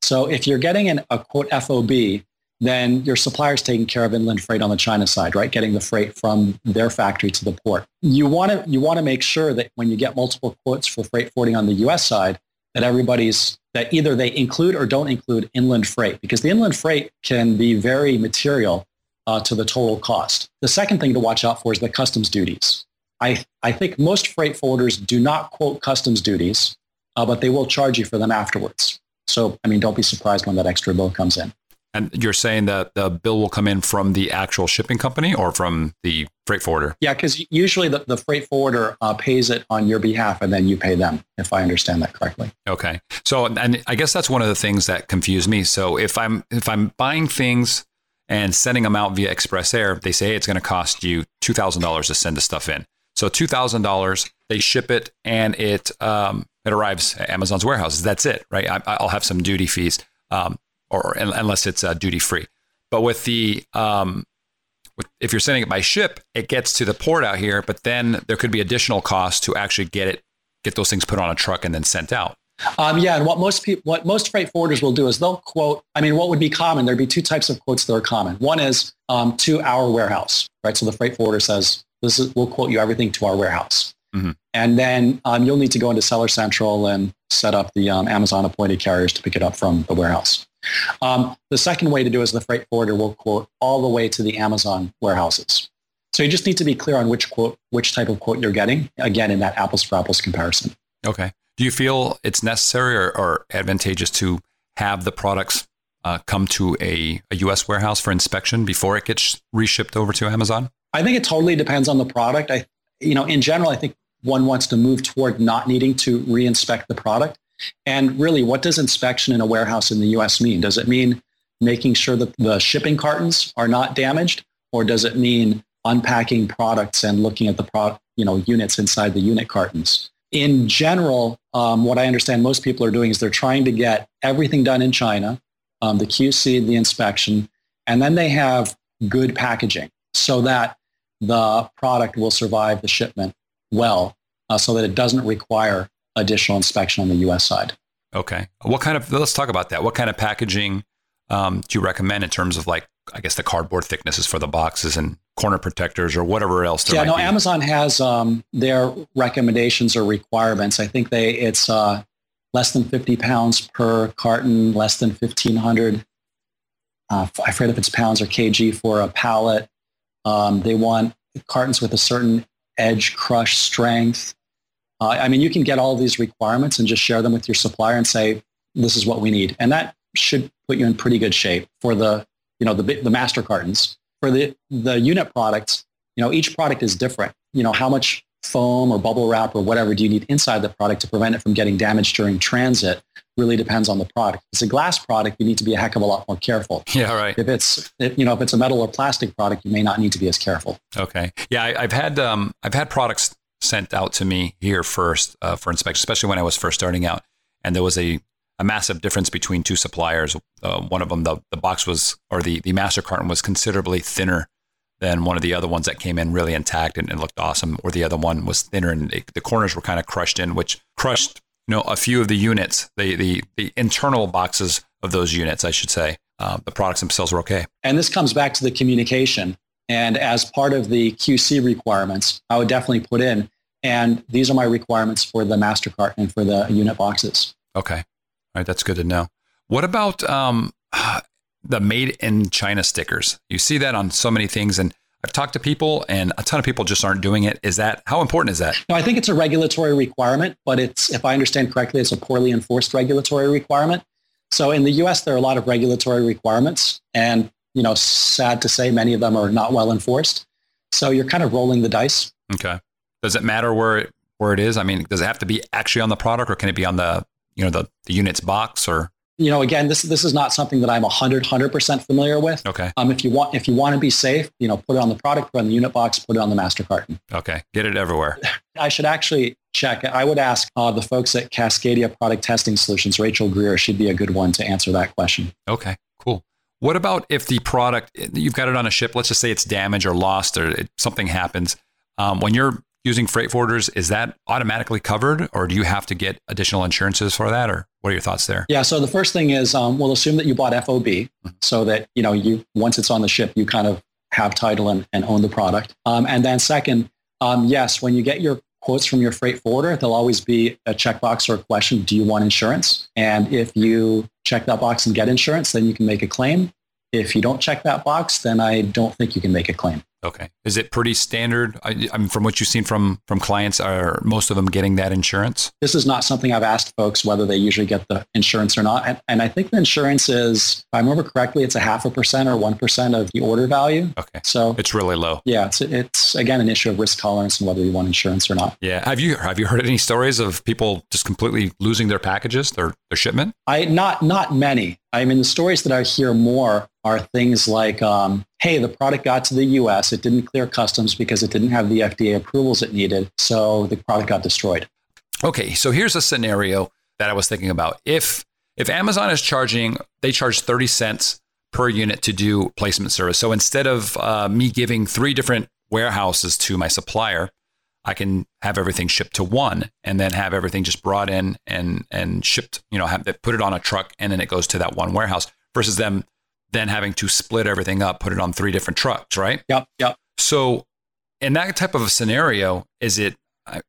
So if you're getting a quote FOB, then your supplier's taking care of inland freight on the China side, right? Getting the freight from their factory to the port. You want to make sure that when you get multiple quotes for freight forwarding on the U.S. side, that either they include or don't include inland freight, because the inland freight can be very material to the total cost. The second thing to watch out for is the customs duties. I think most freight forwarders do not quote customs duties, but they will charge you for them afterwards. So, don't be surprised when that extra bill comes in. And you're saying that the bill will come in from the actual shipping company or from the freight forwarder? Yeah, because usually the freight forwarder pays it on your behalf and then you pay them, if I understand that correctly. Okay. So, and I guess that's one of the things that confused me. So if I'm buying things and sending them out via Express Air, they say, hey, it's going to cost you $2,000 to send the stuff in. So $2,000, they ship it and it arrives at Amazon's warehouses. That's it, right? I'll have some duty fees. Or unless it's duty free. But with if you're sending it by ship, it gets to the port out here, but then there could be additional costs to actually get those things put on a truck and then sent out. And what most freight forwarders will do is they'll quote, what would be common, there'd be 2 types of quotes that are common. One is to our warehouse, right? So the freight forwarder says, we'll quote you everything to our warehouse. Mm-hmm. And then you'll need to go into Seller Central and set up the Amazon appointed carriers to pick it up from the warehouse. The second way to do is the freight forwarder will quote all the way to the Amazon warehouses. So you just need to be clear on which type of quote you're getting, again, in that apples for apples comparison. Okay. Do you feel it's necessary or advantageous to have the products come to a U.S. warehouse for inspection before it gets reshipped over to Amazon? I think it totally depends on the product. In general, I think one wants to move toward not needing to re-inspect the product. And really, what does inspection in a warehouse in the U.S. mean? Does it mean making sure that the shipping cartons are not damaged, or does it mean unpacking products and looking at the units inside the unit cartons? In general, what I understand most people are doing is they're trying to get everything done in China, the QC, the inspection, and then they have good packaging so that the product will survive the shipment well, so that it doesn't require additional inspection on the U.S. side. Okay. Let's talk about that. What kind of packaging do you recommend in terms of the cardboard thicknesses for the boxes and corner protectors or whatever else there might be? Amazon has their recommendations or requirements. I think it's less than 50 pounds per carton, less than 1,500. I forget if it's pounds or kg for a pallet. They want cartons with a certain edge crush strength. You can get all these requirements and just share them with your supplier and say, this is what we need. And that should put you in pretty good shape for the master cartons. For the unit products, each product is different. How much foam or bubble wrap or whatever do you need inside the product to prevent it from getting damaged during transit really depends on the product. If it's a glass product, you need to be a heck of a lot more careful. Yeah, right. If it's a metal or plastic product, you may not need to be as careful. Okay. Yeah, I've had products sent out to me here first for inspection, especially when I was first starting out. And there was a a massive difference between two suppliers. One of them, the box was, or the master carton was considerably thinner than one of the other ones that came in really intact and looked awesome, or the other one was thinner and the corners were kind of crushed in, which crushed, a few of the units, the internal boxes of those units, I should say. The products themselves were okay. And this comes back to the communication. And as part of the QC requirements, I would definitely put in, and these are my requirements for the master carton and for the unit boxes. Okay. All right. That's good to know. What about the made in China stickers? You see that on so many things, and I've talked to people and a ton of people just aren't doing it. How important is that? No, I think it's a regulatory requirement, but if I understand correctly, it's a poorly enforced regulatory requirement. So in the US, there are a lot of regulatory requirements, and sad to say, many of them are not well enforced. So you're kind of rolling the dice. Okay. Does it matter where it is? I mean, does it have to be actually on the product, or can it be on the unit's box, or? Again, this is not something that I'm 100% familiar with. Okay. If you want to be safe, put it on the product, put it on the unit box, put it on the master carton. Okay. Get it everywhere. I should actually check. I would ask the folks at Cascadia Product Testing Solutions, Rachel Greer, she'd be a good one to answer that question. Okay, cool. What about if the product, you've got it on a ship, let's just say it's damaged or lost or something happens. When you're using freight forwarders, is that automatically covered, or do you have to get additional insurances for that, or what are your thoughts there? Yeah. So the first thing is, we'll assume that you bought FOB, so that, you, once it's on the ship, you kind of have title and own the product. And then second, yes, when you get your quotes from your freight forwarder, there'll always be a checkbox or a question, do you want insurance? And if you check that box and get insurance, then you can make a claim. If you don't check that box, then I don't think you can make a claim. Okay. Is it pretty standard? I mean, from what you've seen from clients, are most of them getting that insurance? This is not something I've asked folks, whether they usually get the insurance or not. And I think the insurance is, if I remember correctly, it's 0.5% or 1% of the order value. Okay. So it's really low. Yeah. It's again, an issue of risk tolerance and whether you want insurance or not. Yeah. Have you heard any stories of people just completely losing their packages, their shipment? Not many. I mean, the stories that I hear more are things like, hey, the product got to the US, it didn't clear customs because it didn't have the FDA approvals it needed, so the product got destroyed. Okay, so here's a scenario that I was thinking about. If Amazon is they charge 30 cents per unit to do placement service. So instead of me giving 3 different warehouses to my supplier, I can have everything shipped to one and then have everything just brought in and shipped, put it on a truck and then it goes to that one warehouse versus them then having to split everything up, put it on 3 different trucks, right? Yep. So in that type of a scenario,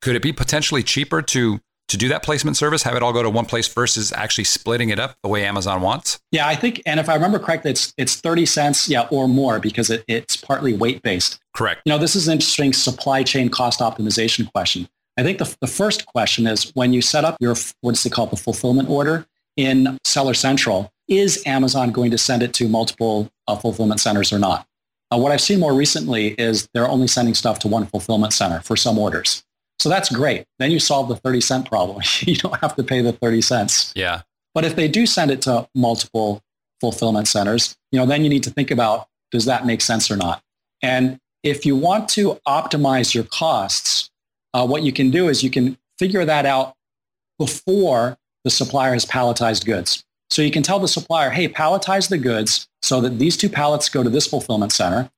could it be potentially cheaper to do that placement service, have it all go to one place versus actually splitting it up the way Amazon wants? Yeah, I think, and if I remember correctly, it's 30 cents, yeah, or more because it's partly weight-based. Correct. This is an interesting supply chain cost optimization question. I think the first question is when you set up your, the fulfillment order in Seller Central, is Amazon going to send it to multiple fulfillment centers or not? What I've seen more recently is they're only sending stuff to one fulfillment center for some orders. So that's great. Then you solve the 30 cent problem. You don't have to pay the 30 cents. Yeah. But if they do send it to multiple fulfillment centers, then you need to think about, does that make sense or not? And if you want to optimize your costs, what you can do is you can figure that out before the supplier has palletized goods. So you can tell the supplier, hey, palletize the goods so that these 2 pallets go to this fulfillment center,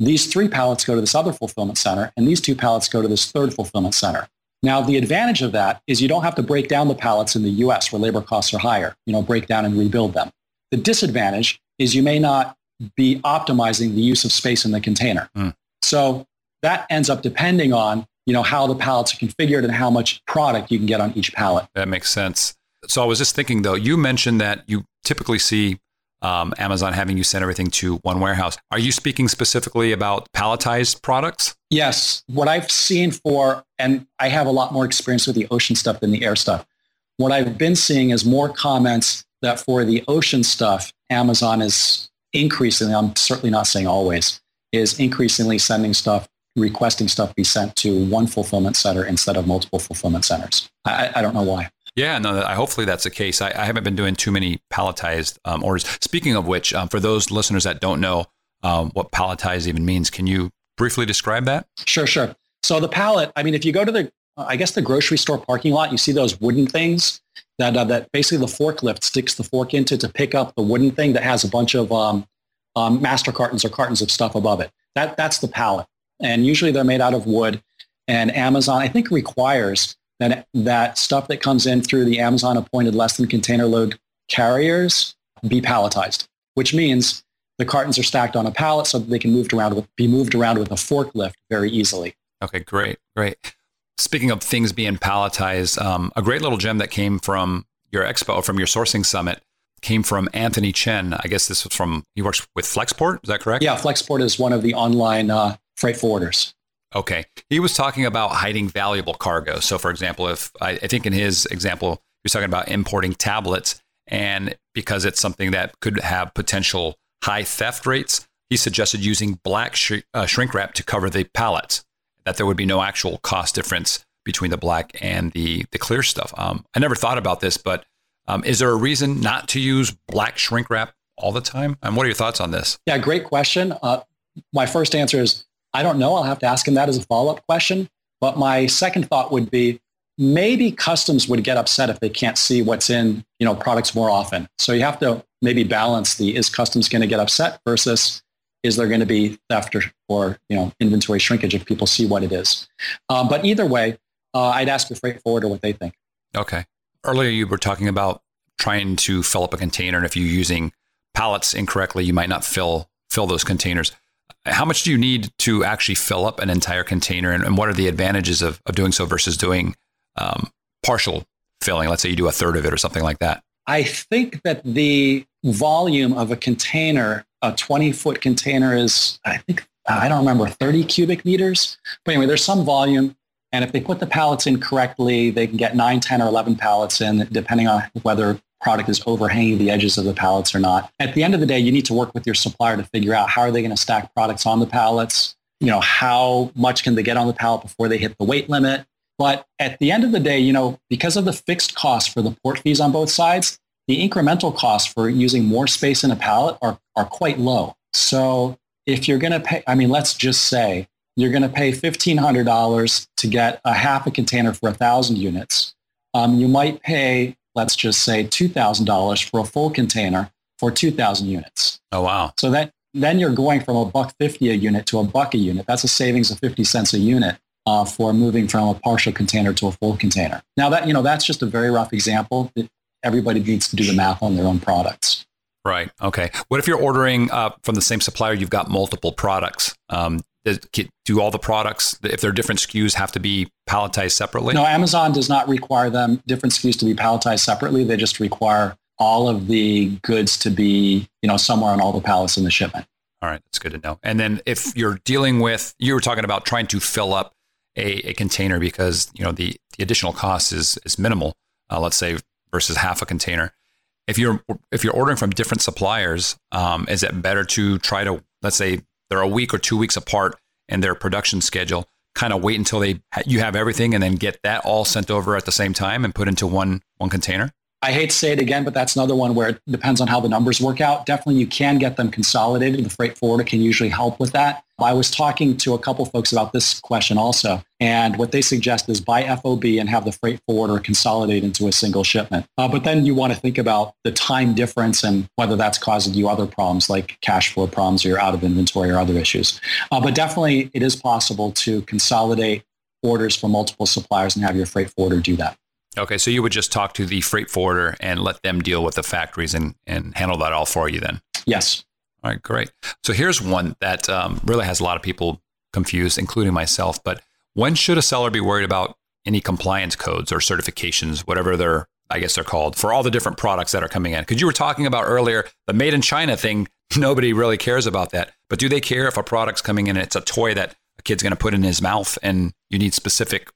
these 3 pallets go to this other fulfillment center, and these 2 pallets go to this 3rd fulfillment center. Now, the advantage of that is you don't have to break down the pallets in the US where labor costs are higher, break down and rebuild them. The disadvantage is you may not be optimizing the use of space in the container. Mm. So that ends up depending on, how the pallets are configured and how much product you can get on each pallet. That makes sense. So I was just thinking, though, you mentioned that you typically see Amazon having you send everything to one warehouse. Are you speaking specifically about palletized products? Yes. What I've seen and I have a lot more experience with the ocean stuff than the air stuff. What I've been seeing is more comments that for the ocean stuff, Amazon is increasingly, I'm certainly not saying always, is increasingly sending stuff, requesting stuff be sent to one fulfillment center instead of multiple fulfillment centers. I don't know why. Yeah, no, hopefully that's the case. I haven't been doing too many palletized orders. Speaking of which, for those listeners that don't know what palletized even means, can you briefly describe that? Sure. So the pallet, if you go to the grocery store parking lot, you see those wooden things. that basically the forklift sticks the fork into to pick up the wooden thing that has a bunch of master cartons or cartons of stuff above it. That's the pallet. And usually they're made out of wood. And Amazon, I think, requires that stuff that comes in through the Amazon-appointed less-than-container load carriers be palletized, which means the cartons are stacked on a pallet so that they can be moved around with a forklift very easily. Okay, great. Speaking of things being palletized, a great little gem that came from your expo, from your sourcing summit, came from Anthony Chen. I guess this was he works with Flexport, is that correct? Yeah, Flexport is one of the online freight forwarders. Okay. He was talking about hiding valuable cargo. So for example, if I think in his example, he was talking about importing tablets, and because it's something that could have potential high theft rates, he suggested using black shrink wrap to cover the pallets, that there would be no actual cost difference between the black and the clear stuff. I never thought about this, but is there a reason not to use black shrink wrap all the time? And what are your thoughts on this? Yeah, great question. My first answer is, I don't know. I'll have to ask him that as a follow-up question. But my second thought would be, maybe customs would get upset if they can't see what's in, products more often. So you have to maybe balance is customs going to get upset versus is there going to be theft or inventory shrinkage if people see what it is. But either way, I'd ask the freight forwarder what they think. Okay. Earlier you were talking about trying to fill up a container, and if you're using pallets incorrectly, you might not fill those containers. How much do you need to actually fill up an entire container, and what are the advantages of doing so versus doing partial filling? Let's say you do a third of it or something like that. I think that the volume of a container, a 20-foot container is, I think, I don't remember, 30 cubic meters. But anyway, there's some volume. And if they put the pallets in correctly, they can get 9, 10, or 11 pallets in, depending on whether product is overhanging the edges of the pallets or not. At the end of the day, you need to work with your supplier to figure out how are they going to stack products on the pallets, how much can they get on the pallet before they hit the weight limit. But at the end of the day, because of the fixed cost for the port fees on both sides, the incremental costs for using more space in a pallet are quite low. So if you're going to pay, let's just say you're going to pay $1,500 to get a half a container for 1,000 units. You might pay, let's just say, $2,000 for a full container for 2,000 units. Oh, wow. So that then you're going from $1.50 a unit to $1 a unit. That's a savings of 50 cents a unit for moving from a partial container to a full container. Now that, that's just a very rough example. Everybody needs to do the math on their own products. Right. Okay. What if you're ordering from the same supplier, you've got multiple products? Do all the products, if they're different SKUs, have to be palletized separately? No, Amazon does not require different SKUs to be palletized separately. They just require all of the goods to be, somewhere on all the pallets in the shipment. All right. That's good to know. And then if you're dealing with, you were talking about trying to fill up a container because, the additional cost is minimal, let's say, versus half a container. If you're ordering from different suppliers, is it better to try to, let's say, they're a week or 2 weeks apart in their production schedule, kind of wait until you have everything and then get that all sent over at the same time and put into one container? I hate to say it again, but that's another one where it depends on how the numbers work out. Definitely you can get them consolidated. The freight forwarder can usually help with that. I was talking to a couple folks about this question also, and what they suggest is buy FOB and have the freight forwarder consolidate into a single shipment. But then you want to think about the time difference and whether that's causing you other problems like cash flow problems or you're out of inventory or other issues. But definitely it is possible to consolidate orders from multiple suppliers and have your freight forwarder do that. Okay, so you would just talk to the freight forwarder and let them deal with the factories and handle that all for you then? Yes. All right, great. So here's one that really has a lot of people confused, including myself, but when should a seller be worried about any compliance codes or certifications, whatever they're called, for all the different products that are coming in? Because you were talking about earlier, the made in China thing, nobody really cares about that. But do they care if a product's coming in and it's a toy that a kid's going to put in his mouth and you need specific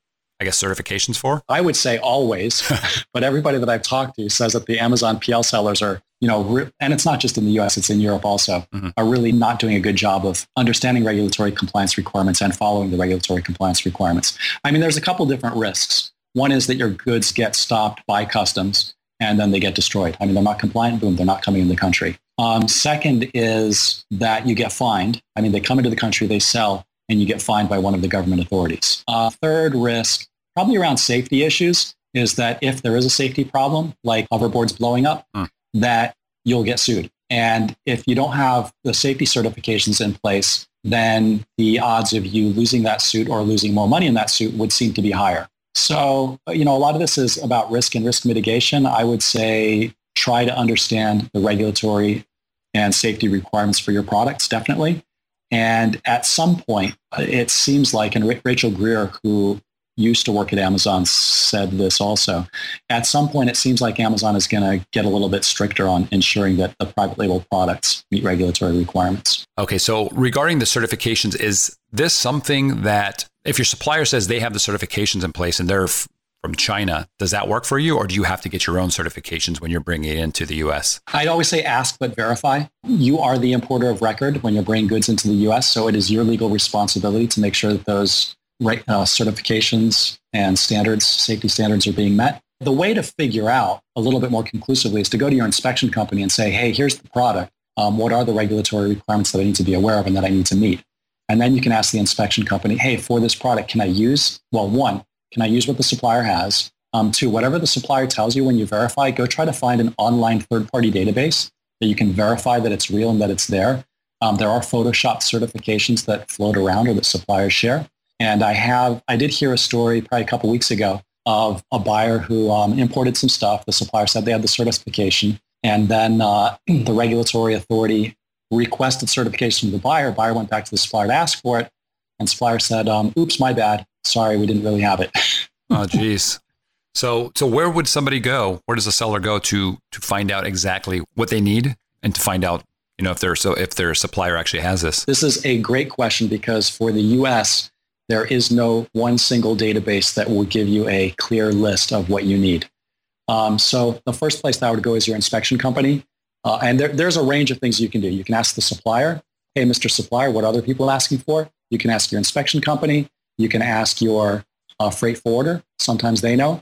certifications for? I would say always, but everybody that I've talked to says that the Amazon PL sellers are, and it's not just in the US, it's in Europe also, are really not doing a good job of understanding regulatory compliance requirements and following the regulatory compliance requirements. There's a couple different risks. One is that your goods get stopped by customs and then they get destroyed. They're not compliant, boom, they're not coming in the country. Second is that you get fined. They come into the country, they sell, and you get fined by one of the government authorities. Third risk, probably around safety issues. is that if there is a safety problem, like hoverboards blowing up, that you'll get sued. And if you don't have the safety certifications in place, then the odds of you losing that suit or losing more money in that suit would seem to be higher. So, you know, a lot of this is about risk and risk mitigation. I would say try to understand the regulatory and safety requirements for your products, definitely. And at some point, it seems like, and Rachel Greer, who used to work at Amazon, said this also, at some point, it seems like Amazon is going to get a little bit stricter on ensuring that the private label products meet regulatory requirements. Okay, so regarding the certifications, is this something that if your supplier says they have the certifications in place and they're from China, does that work for you? Or do you have to get your own certifications when you're bringing it into the U.S.? I'd always say ask, but verify. You are the importer of record when you're bringing goods into the U.S., so it is your legal responsibility to make sure that those certifications and standards, safety standards, are being met. The way to figure out a little bit more conclusively is to go to your inspection company and say, hey, here's the product. What are the regulatory requirements that I need to be aware of and that I need to meet? And then you can ask the inspection company, hey, for this product, can I use, well, one, can I use what the supplier has? Two, whatever the supplier tells you when you verify, go try to find an online third-party database that you can verify that it's real and that it's there. There are Photoshop certifications that float around or that suppliers share. And I did hear a story probably a couple weeks ago of a buyer who imported some stuff. The supplier said they had the certification, and then the regulatory authority requested certification of the buyer. Buyer went back to the supplier to ask for it, and supplier said, "Oops, my bad. Sorry, we didn't really have it." Oh, geez. So where would somebody go? Where does the seller go to find out exactly what they need and to find out, you know, if their supplier actually has this? This is a great question because for the U.S. there is no one single database that will give you a clear list of what you need. So the first place that I would go is your inspection company. And there's a range of things you can do. You can ask the supplier, hey, Mr. Supplier, what other people are asking for? You can ask your inspection company. You can ask your freight forwarder. Sometimes they know.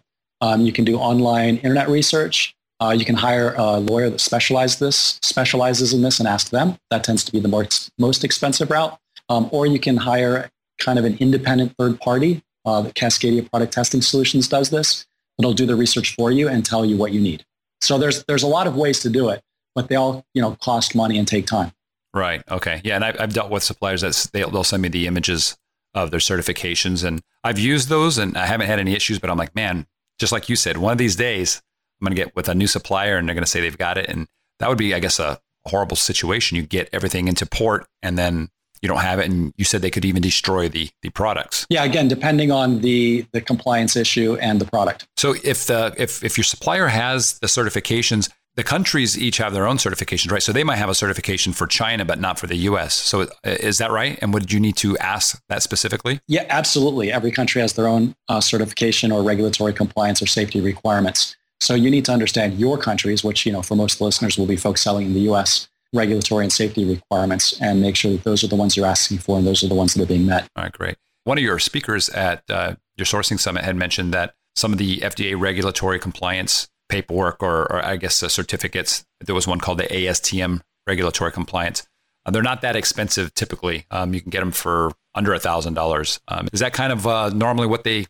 You can do online internet research. You can hire a lawyer that specializes in this and ask them. That tends to be the most expensive route. Or you can hire kind of an independent third party. That Cascadia Product Testing Solutions does this. It'll do the research for you and tell you what you need. So there's a lot of ways to do it, but they all, you know, cost money and take time. Right. Okay. Yeah. And I've dealt with suppliers that they'll send me the images of their certifications, and I've used those and I haven't had any issues, but I'm like, man, just like you said, one of these days I'm going to get with a new supplier and they're going to say they've got it. And that would be, I guess, a horrible situation. You get everything into port and then you don't have it. And you said they could even destroy the products. Yeah. Again, depending on the compliance issue and the product. So if your supplier has the certifications, the countries each have their own certifications, right? So they might have a certification for China, but not for the U.S. So is that right? And would you need to ask that specifically? Yeah, absolutely. Every country has their own certification or regulatory compliance or safety requirements. So you need to understand your countries, which, you know, for most listeners will be folks selling in the U.S., regulatory and safety requirements, and make sure that those are the ones you're asking for and those are the ones that are being met. All right, great. One of your speakers at your sourcing summit had mentioned that some of the FDA regulatory compliance paperwork or I guess certificates, there was one called the ASTM regulatory compliance. They're not that expensive typically. You can get them for under $1,000. Is that kind of normally what they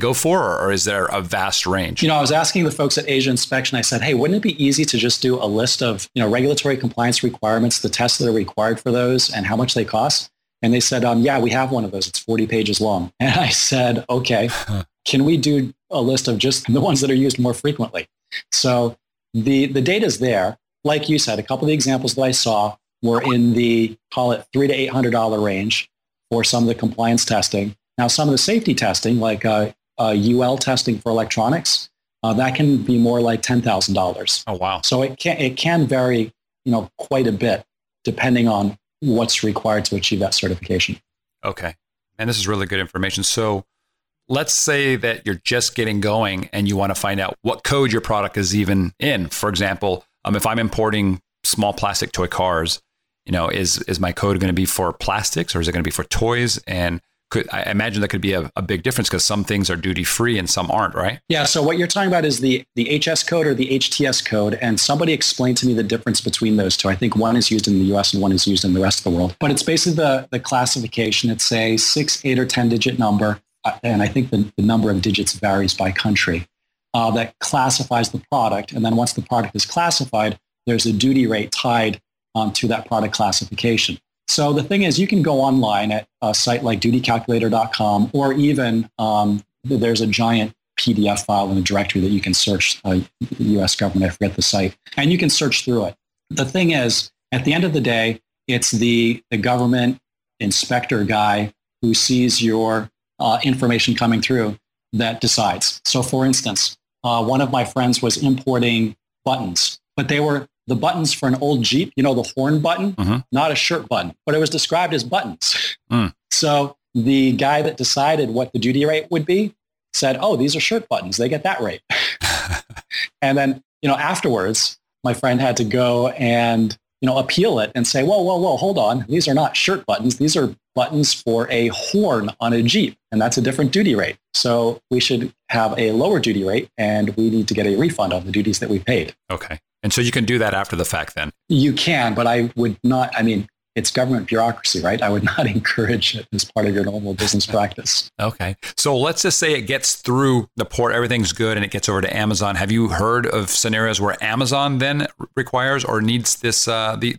go for, or is there a vast range? You know, I was asking the folks at Asia Inspection, I said, hey, wouldn't it be easy to just do a list of, you know, regulatory compliance requirements, the tests that are required for those and how much they cost? And they said, yeah, we have one of those. It's 40 pages long. And I said, okay, can we do a list of just the ones that are used more frequently? So the data is there. Like you said, a couple of the examples that I saw were in the, call it $300 to $800 range for some of the compliance testing. Now, some of the safety testing, like UL testing for electronics, that can be more like $10,000. Oh, wow. So it can vary, you know, quite a bit depending on what's required to achieve that certification. Okay. And this is really good information. So let's say that you're just getting going and you want to find out what code your product is even in. For example, if I'm importing small plastic toy cars, you know, is my code going to be for plastics or is it going to be for toys? And I imagine that could be a big difference because some things are duty-free and some aren't, right? Yeah. So what you're talking about is the HS code or the HTS code. And somebody explained to me the difference between those two. I think one is used in the US and one is used in the rest of the world. But it's basically the classification. It's a 6, 8, or 10-digit number. And I think the number of digits varies by country. that classifies the product. And then once the product is classified, there's a duty rate tied to that product classification. So the thing is, you can go online at a site like dutycalculator.com, or even there's a giant PDF file in the directory that you can search, U.S. government, I forget the site, and you can search through it. The thing is, at the end of the day, it's the government inspector guy who sees your information coming through that decides. So for instance, one of my friends was importing buttons, but they were the buttons for an old Jeep, you know, the horn button, not a shirt button, but it was described as buttons. So the guy that decided what the duty rate would be said, oh, these are shirt buttons. They get that rate. And then, you know, afterwards, my friend had to go and, you know, appeal it and say, whoa, hold on. These are not shirt buttons. These are buttons for a horn on a Jeep, and that's a different duty rate. So we should have a lower duty rate, and we need to get a refund on the duties that we paid. Okay. And so you can do that after the fact then? You can, but I would not, I mean, it's government bureaucracy, right? I would not encourage it as part of your normal business practice. Okay. So let's just say it gets through the port, everything's good, and it gets over to Amazon. Have you heard of scenarios where Amazon then requires or needs this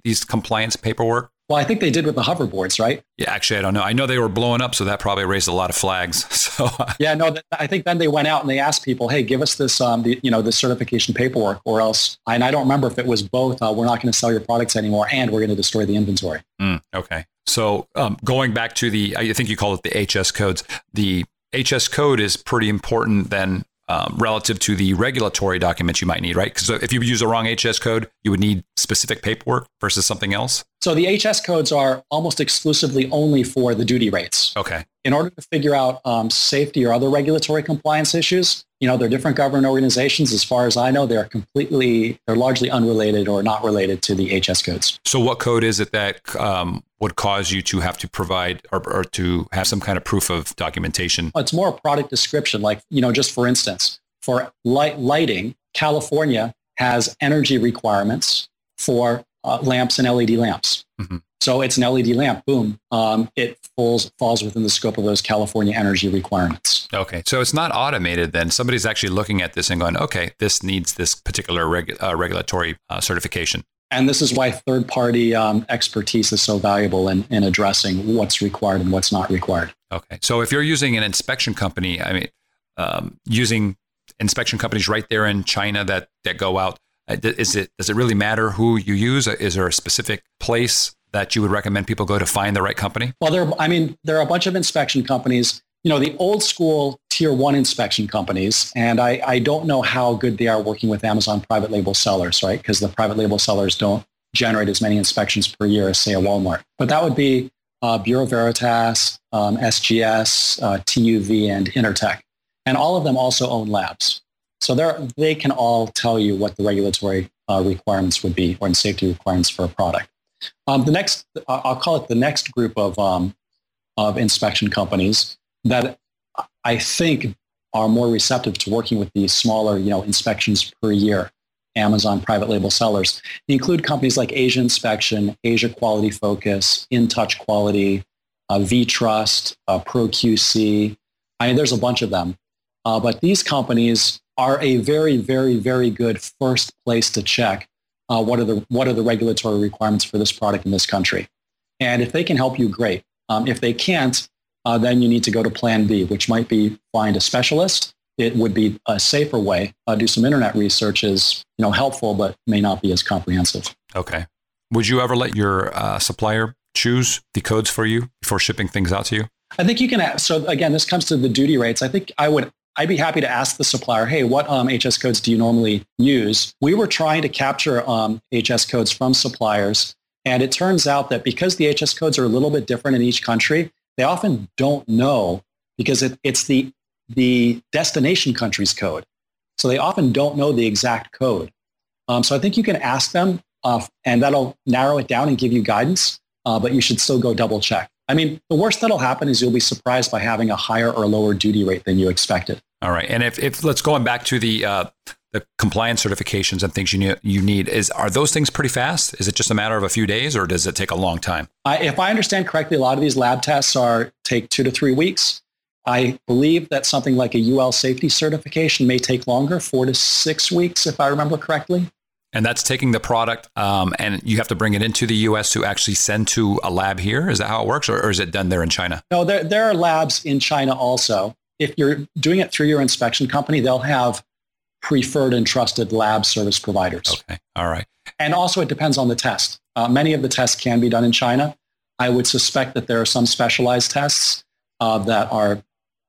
these compliance paperwork? Well, I think they did with the hoverboards, right? Yeah, actually, I don't know. I know they were blowing up, so that probably raised a lot of flags. So yeah, no, I think then they went out and they asked people, "Hey, give us this, this certification paperwork, or else." And I don't remember if it was both. We're not going to sell your products anymore, and we're going to destroy the inventory. Okay. So going back to the, I think you call it the HS codes. The HS code is pretty important then. Relative to the regulatory documents you might need, right? Because if you use the wrong HS code, you would need specific paperwork versus something else? So the HS codes are almost exclusively only for the duty rates. Okay. In order to figure out safety or other regulatory compliance issues, you know, they're different government organizations. As far as I know, they're largely unrelated or not related to the HS codes. So what code is it that would cause you to have to provide or to have some kind of proof of documentation? It's more a product description. Like, you know, just for instance, for lighting, California has energy requirements for lamps and LED lamps. Mm-hmm. So it's an LED lamp, boom. It falls within the scope of those California energy requirements. Okay. So it's not automated then. Somebody's actually looking at this and going, okay, this needs this particular regulatory certification. And this is why third-party expertise is so valuable in addressing what's required and what's not required. Okay. So if you're using an inspection company, I mean, using inspection companies right there in China that go out, does it really matter who you use? Is there a specific place that you would recommend people go to find the right company? Well, there are a bunch of inspection companies, you know, the old school tier one inspection companies. And I don't know how good they are working with Amazon private label sellers, right? Because the private label sellers don't generate as many inspections per year as, say, a Walmart. But that would be Bureau Veritas, SGS, TÜV, and Intertech. And all of them also own labs. So they can all tell you what the regulatory requirements would be or safety requirements for a product. I'll call it the next group of inspection companies that I think are more receptive to working with the smaller, you know, inspections per year, Amazon private label sellers. They include companies like Asia Inspection, Asia Quality Focus, InTouch Quality, VTrust, ProQC. I mean, there's a bunch of them. But these companies are a very, very, very good first place to check. What are the regulatory requirements for this product in this country? And if they can help you, great. If they can't, then you need to go to plan B, which might be find a specialist. It would be a safer way. Do some internet research is, you know, helpful, but may not be as comprehensive. Okay. Would you ever let your supplier choose the codes for you before shipping things out to you? I think you can ask. So again, this comes to the duty rates. I think I'd be happy to ask the supplier, hey, what HS codes do you normally use? We were trying to capture HS codes from suppliers. And it turns out that because the HS codes are a little bit different in each country, they often don't know because it's the destination country's code. So they often don't know the exact code. So I think you can ask them and that'll narrow it down and give you guidance, but you should still go double check. I mean, the worst that'll happen is you'll be surprised by having a higher or lower duty rate than you expected. All right. And if let's go on back to the compliance certifications and things you need, are those things pretty fast? Is it just a matter of a few days or does it take a long time? If I understand correctly, a lot of these lab tests take 2 to 3 weeks. I believe that something like a UL safety certification may take longer, 4 to 6 weeks, if I remember correctly. And that's taking the product and you have to bring it into the U.S. to actually send to a lab here? Is that how it works, or is it done there in China? No, there are labs in China also. If you're doing it through your inspection company, they'll have preferred and trusted lab service providers. Okay. All right. And also it depends on the test. Many of the tests can be done in China. I would suspect that there are some specialized tests that are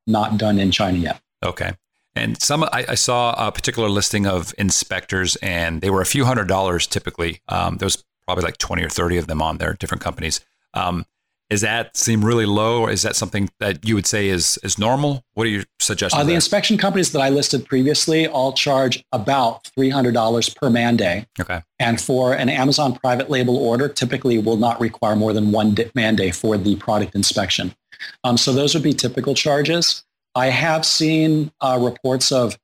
not done in China yet. Okay. And some, I saw a particular listing of inspectors, and they were a few $100s typically. There was probably like 20 or 30 of them on there, different companies. Does that seem really low, or is that something that you would say is normal? What are your suggestions? The inspection companies that I listed previously all charge about $300 per man day. Okay. And for an Amazon private label order, typically will not require more than one man day for the product inspection. So those would be typical charges. I have seen reports of,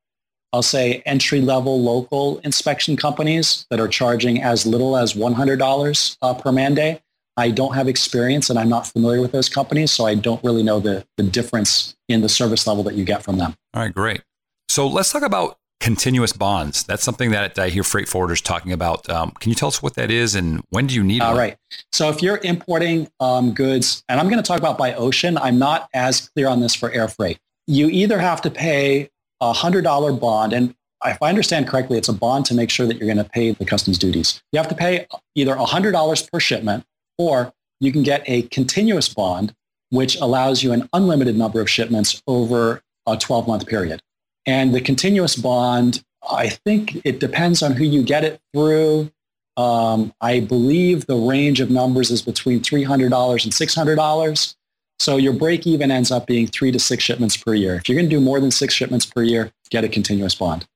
I'll say, entry-level local inspection companies that are charging as little as $100 per man day. I don't have experience and I'm not familiar with those companies, so I don't really know the difference in the service level that you get from them. All right, great. So let's talk about continuous bonds. That's something that I hear freight forwarders talking about. Can you tell us what that is and when do you need it? All right. So if you're importing goods, and I'm going to talk about by ocean, I'm not as clear on this for air freight. You either have to pay a $100 bond, and if I understand correctly, it's a bond to make sure that you're going to pay the customs duties. You have to pay either $100 per shipment, or you can get a continuous bond, which allows you an unlimited number of shipments over a 12-month period. And the continuous bond, I think it depends on who you get it through. I believe the range of numbers is between $300 and $600. So your break even ends up being 3 to 6 shipments per year. If you're going to do more than 6 shipments per year, get a continuous bond.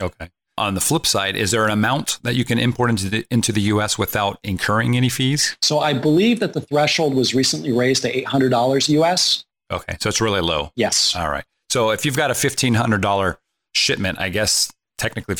Okay. On the flip side, is there an amount that you can import into the U.S. without incurring any fees? So I believe that the threshold was recently raised to $800 U.S. Okay. So it's really low. Yes. All right. So if you've got a $1,500 shipment, I guess technically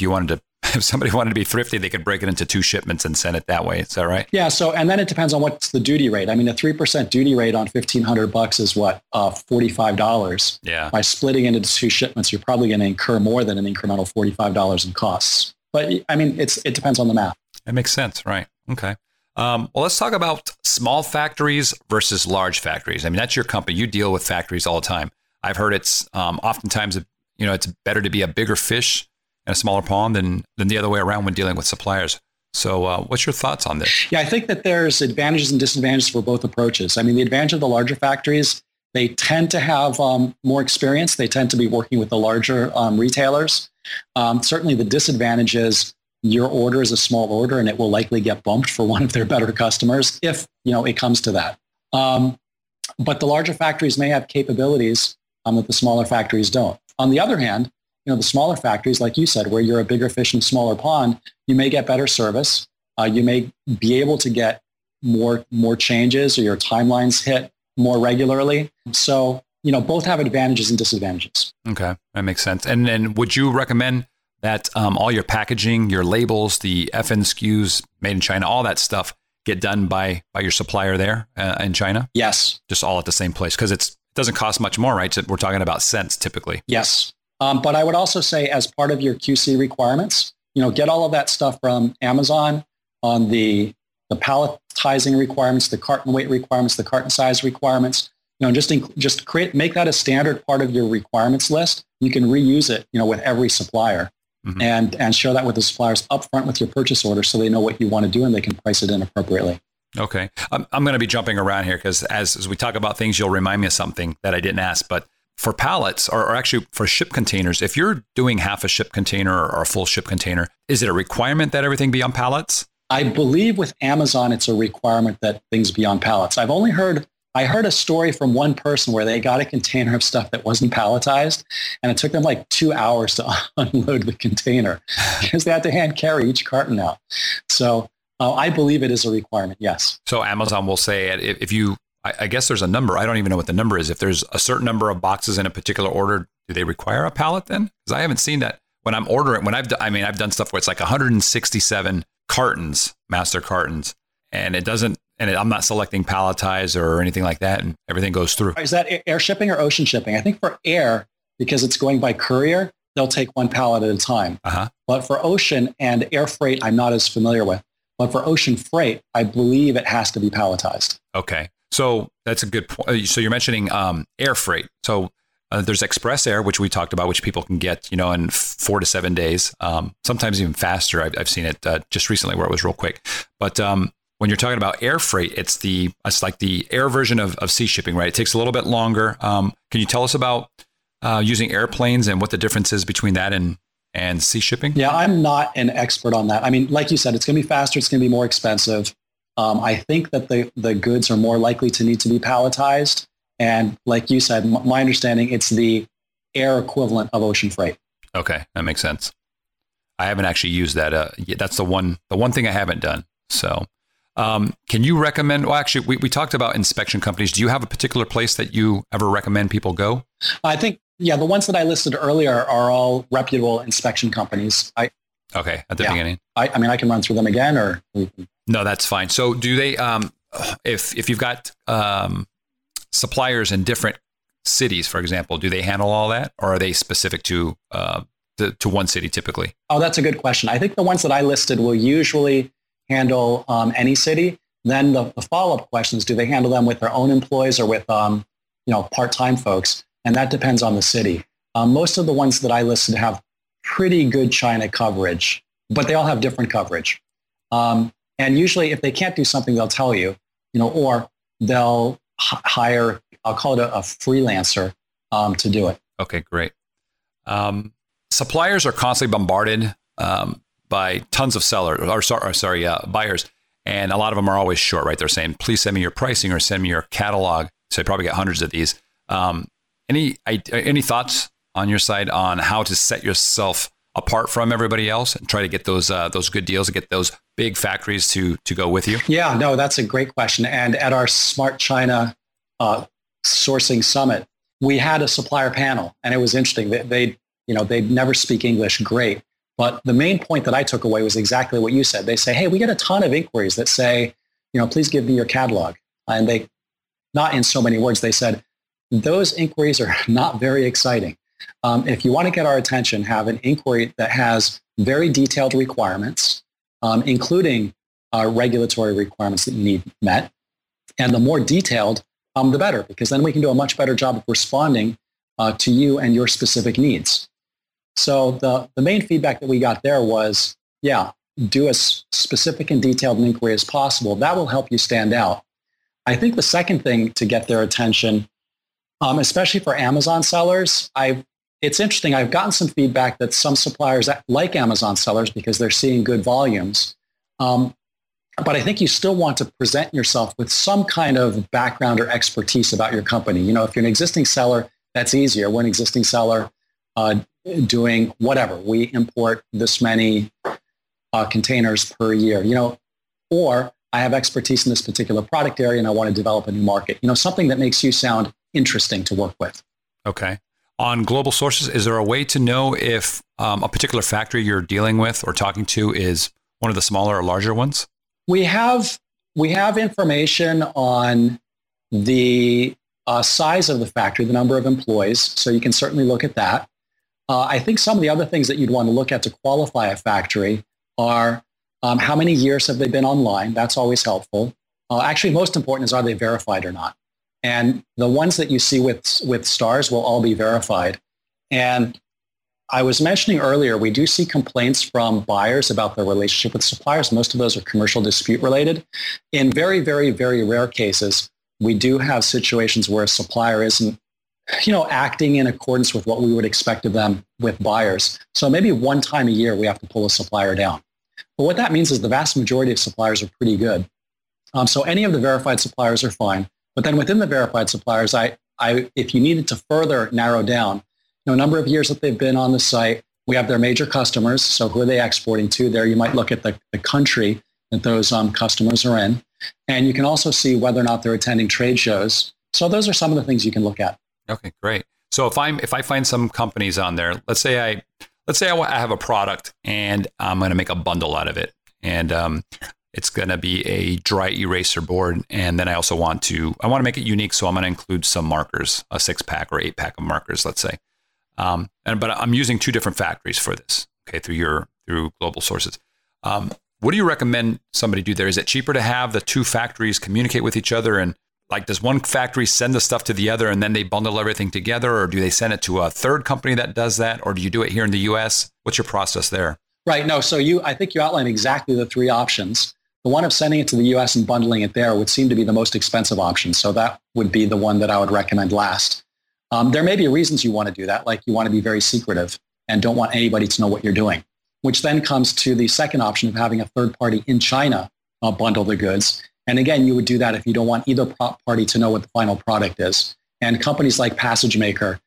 if somebody wanted to be thrifty, they could break it into 2 shipments and send it that way. Is that right? Yeah. So, and then it depends on what's the duty rate. I mean, a 3% duty rate on $1,500 is what, $45. Yeah. By splitting into 2 shipments, you're probably going to incur more than an incremental $45 in costs. But I mean, it depends on the math. That makes sense. Right. Okay. Well, let's talk about small factories versus large factories. I mean, that's your company. You deal with factories all the time. I've heard it's oftentimes, you know, it's better to be a bigger fish in a smaller pond than the other way around when dealing with suppliers. So what's your thoughts on this? Yeah, I think that there's advantages and disadvantages for both approaches. I mean, the advantage of the larger factories, they tend to have more experience. They tend to be working with the larger retailers. Certainly the disadvantage is your order is a small order and it will likely get bumped for one of their better customers if, you know, it comes to that. But the larger factories may have capabilities that the smaller factories don't. On the other hand, you know, the smaller factories, like you said, where you're a bigger fish in a smaller pond, you may get better service. You may be able to get more changes, or your timelines hit more regularly. So, you know, both have advantages and disadvantages. Okay, that makes sense. And then would you recommend that all your packaging, your labels, the FN SKUs made in China, all that stuff get done by your supplier there in China? Yes. Just all at the same place, because it doesn't cost much more, right? So we're talking about cents typically. Yes. But I would also say, as part of your QC requirements, you know, get all of that stuff from Amazon on the palletizing requirements, the carton weight requirements, the carton size requirements. You know, just make that a standard part of your requirements list. You can reuse it, you know, with every supplier, mm-hmm. and share that with the suppliers upfront with your purchase order, so they know what you want to do and they can price it in appropriately. Okay, I'm going to be jumping around here because as we talk about things, you'll remind me of something that I didn't ask, but. For pallets, or actually for ship containers, if you're doing half a ship container or a full ship container, is it a requirement that everything be on pallets? I believe with Amazon, it's a requirement that things be on pallets. I heard a story from one person where they got a container of stuff that wasn't palletized, and it took them like 2 hours to unload the container because they had to hand carry each carton out. So I believe it is a requirement, yes. So Amazon will say if you... I guess there's a number. I don't even know what the number is. If there's a certain number of boxes in a particular order, do they require a pallet then? Because I haven't seen that when I'm ordering. I've done stuff where it's like 167 cartons, master cartons, and it doesn't. and I'm not selecting palletized or anything like that, and everything goes through. Is that air shipping or ocean shipping? I think for air, because it's going by courier, they'll take one pallet at a time. Uh-huh. But for ocean and air freight, I'm not as familiar with. But for ocean freight, I believe it has to be palletized. Okay. So that's a good point. So you're mentioning air freight. So there's express air, which we talked about, which people can get, you know, in 4 to 7 days, sometimes even faster. I've seen it just recently where it was real quick. But when you're talking about air freight, it's like the air version of sea shipping, right? It takes a little bit longer. Can you tell us about using airplanes and what the difference is between that and sea shipping? Yeah, I'm not an expert on that. I mean, like you said, it's going to be faster. It's going to be more expensive. I think that the goods are more likely to need to be palletized. And like you said, my understanding, it's the air equivalent of ocean freight. Okay, that makes sense. I haven't actually used that. That's the one thing I haven't done. So can you recommend, well, actually, we talked about inspection companies. Do you have a particular place that you ever recommend people go? I think, yeah, the ones that I listed earlier are all reputable inspection companies. Beginning. I mean, I can run through them again or... No, that's fine. So do they, if you've got suppliers in different cities, for example, do they handle all that, or are they specific to one city typically? Oh, that's a good question. I think the ones that I listed will usually handle any city. Then the follow-up question is, do they handle them with their own employees or with, part-time folks? And that depends on the city. Most of the ones that I listed have pretty good China coverage, but they all have different coverage. And usually if they can't do something, they'll tell you, or they'll hire, I'll call it a freelancer to do it. Okay, great. Suppliers are constantly bombarded by tons of buyers. And a lot of them are always short, right? They're saying, please send me your pricing or send me your catalog. So I probably get hundreds of these. Any thoughts on your side on how to set yourself apart from everybody else and try to get those good deals and get those big factories to go with you? Yeah, no, that's a great question. And at our Smart China Sourcing Summit, we had a supplier panel, and it was interesting. They'd never speak English great, but the main point that I took away was exactly what you said. They say, hey, we get a ton of inquiries that say, please give me your catalog. And they, not in so many words, they said, those inquiries are not very exciting. If you want to get our attention, have an inquiry that has very detailed requirements, including regulatory requirements that need met. And the more detailed, the better, because then we can do a much better job of responding to you and your specific needs. So the main feedback that we got there was, do as specific and detailed an inquiry as possible. That will help you stand out. I think the second thing to get their attention, especially for Amazon sellers, it's interesting. I've gotten some feedback that some suppliers like Amazon sellers because they're seeing good volumes. But I think you still want to present yourself with some kind of background or expertise about your company. If you're an existing seller, that's easier. We're an existing seller doing whatever. We import this many containers per year, or I have expertise in this particular product area and I want to develop a new market. Something that makes you sound interesting to work with. Okay. On Global Sources, is there a way to know if a particular factory you're dealing with or talking to is one of the smaller or larger ones? We have information on the size of the factory, the number of employees, so you can certainly look at that. I think some of the other things that you'd want to look at to qualify a factory are how many years have they been online? That's always helpful. Actually, most important is, are they verified or not? And the ones that you see with stars will all be verified. And I was mentioning earlier, we do see complaints from buyers about their relationship with suppliers. Most of those are commercial dispute related. In very, very, very rare cases, we do have situations where a supplier isn't, acting in accordance with what we would expect of them with buyers. So maybe one time a year, we have to pull a supplier down. But what that means is the vast majority of suppliers are pretty good. So any of the verified suppliers are fine. But then within the verified suppliers, if you needed to further narrow down, number of years that they've been on the site, we have their major customers. So who are they exporting to? There you might look at the country that those customers are in. And you can also see whether or not they're attending trade shows. So those are some of the things you can look at. Okay, great. So if I find some companies on there, let's say I have a product and I'm going to make a bundle out of it. And It's going to be a dry eraser board. And then I also want to, I want to make it unique. So I'm going to include some markers, a 6-pack or 8-pack of markers, let's say. But I'm using 2 different factories for this. Okay. Through Global Sources. What do you recommend somebody do there? Is it cheaper to have the 2 factories communicate with each other? And like, does one factory send the stuff to the other and then they bundle everything together? Or do they send it to a third company that does that? Or do you do it here in the US? What's your process there? Right. No. So I think you outlined exactly the 3 options. The one of sending it to the US and bundling it there would seem to be the most expensive option. So that would be the one that I would recommend last. There may be reasons you want to do that, like you want to be very secretive and don't want anybody to know what you're doing, which then comes to the second option of having a third party in China bundle the goods. And again, you would do that if you don't want either party to know what the final product is. And companies like Passage Maker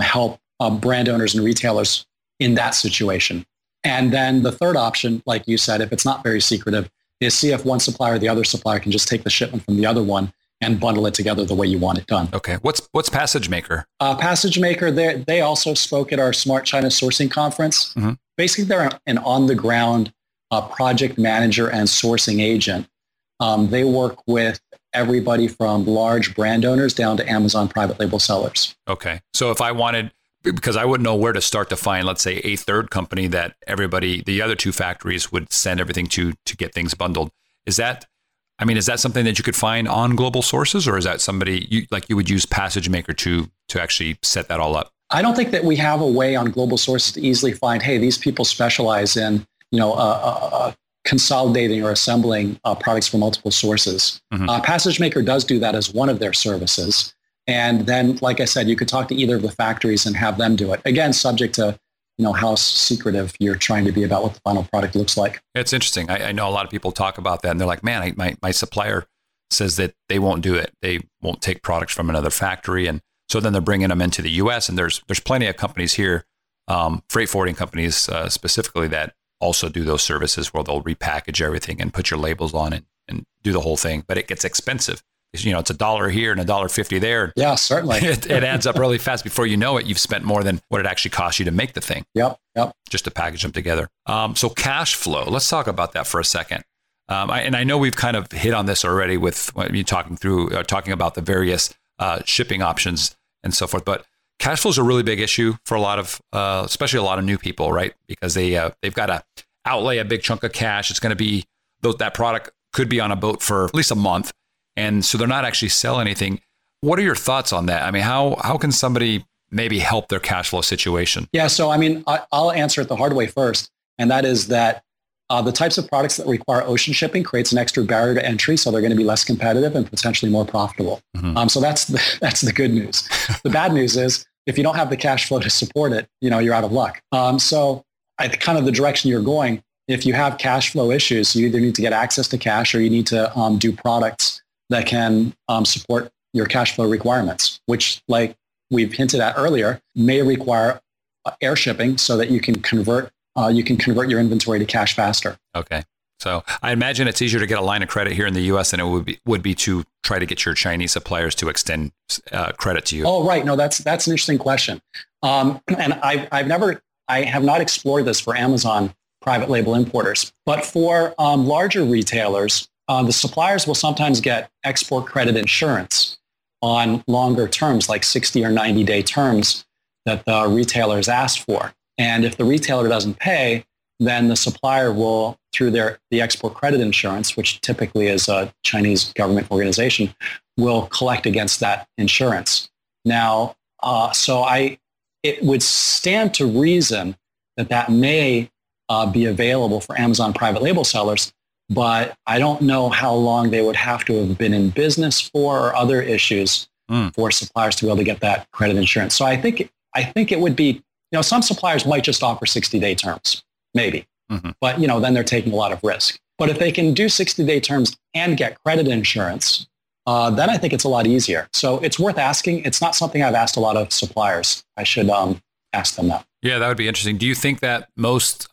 help brand owners and retailers in that situation. And then the third option, like you said, if it's not very secretive, is see if one supplier or the other supplier can just take the shipment from the other one and bundle it together the way you want it done. Okay. What's Passage Maker? Passage Maker, they also spoke at our Smart China Sourcing Conference. Mm-hmm. Basically, they're an on-the-ground project manager and sourcing agent. They work with everybody from large brand owners down to Amazon private label sellers. Okay. So if I wanted... Because I wouldn't know where to start to find, let's say, a third company that everybody, the other 2 factories would send everything to get things bundled. Is that something that you could find on Global Sources, or is that somebody you would use Passage Maker to actually set that all up? I don't think that we have a way on Global Sources to easily find, hey, these people specialize in, consolidating or assembling products from multiple sources. Mm-hmm. Passage Maker does do that as one of their services. And then, like I said, you could talk to either of the factories and have them do it. Again, subject to, how secretive you're trying to be about what the final product looks like. It's interesting. I know a lot of people talk about that and they're like, man, my supplier says that they won't do it. They won't take products from another factory. And so then they're bringing them into the U.S. and there's plenty of companies here, freight forwarding companies specifically, that also do those services where they'll repackage everything and put your labels on it and do the whole thing. But it gets expensive. It's $1 here and $1.50 there. Yeah, certainly. It adds up really fast. Before you know it, you've spent more than what it actually cost you to make the thing. Yep. Just to package them together. So cash flow, let's talk about that for a second. I know we've kind of hit on this already with you talking about the various shipping options and so forth. But cash flow is a really big issue for a lot of, especially a lot of new people, right? Because they've got to outlay a big chunk of cash. It's going to be, that product could be on a boat for at least a month. And so they're not actually selling anything. What are your thoughts on that? I mean, how can somebody maybe help their cash flow situation? Yeah. So, I'll answer it the hard way first. And that is that the types of products that require ocean shipping creates an extra barrier to entry. So they're going to be less competitive and potentially more profitable. Mm-hmm. So that's the good news. The bad news is if you don't have the cash flow to support it, you're out of luck. So kind of the direction you're going, if you have cash flow issues, you either need to get access to cash or you need to do products that can support your cash flow requirements, which, like we've hinted at earlier, may require air shipping so that you can convert your inventory to cash faster. Okay. So I imagine it's easier to get a line of credit here in the U.S. than it would be to try to get your Chinese suppliers to extend credit to you. Oh, right. No, that's an interesting question. And I have not explored this for Amazon private label importers, but for larger retailers, the suppliers will sometimes get export credit insurance on longer terms, like 60 or 90 day terms that the retailer has asked for. And if the retailer doesn't pay, then the supplier will, through the export credit insurance, which typically is a Chinese government organization, will collect against that insurance. Now, it would stand to reason that may be available for Amazon private label sellers, but I don't know how long they would have to have been in business for or other issues for suppliers to be able to get that credit insurance. So I think it would be, some suppliers might just offer 60-day terms, maybe. Mm-hmm. But, then they're taking a lot of risk. But if they can do 60-day terms and get credit insurance, then I think it's a lot easier. So it's worth asking. It's not something I've asked a lot of suppliers. I should ask them that. Yeah, that would be interesting. Do you think that most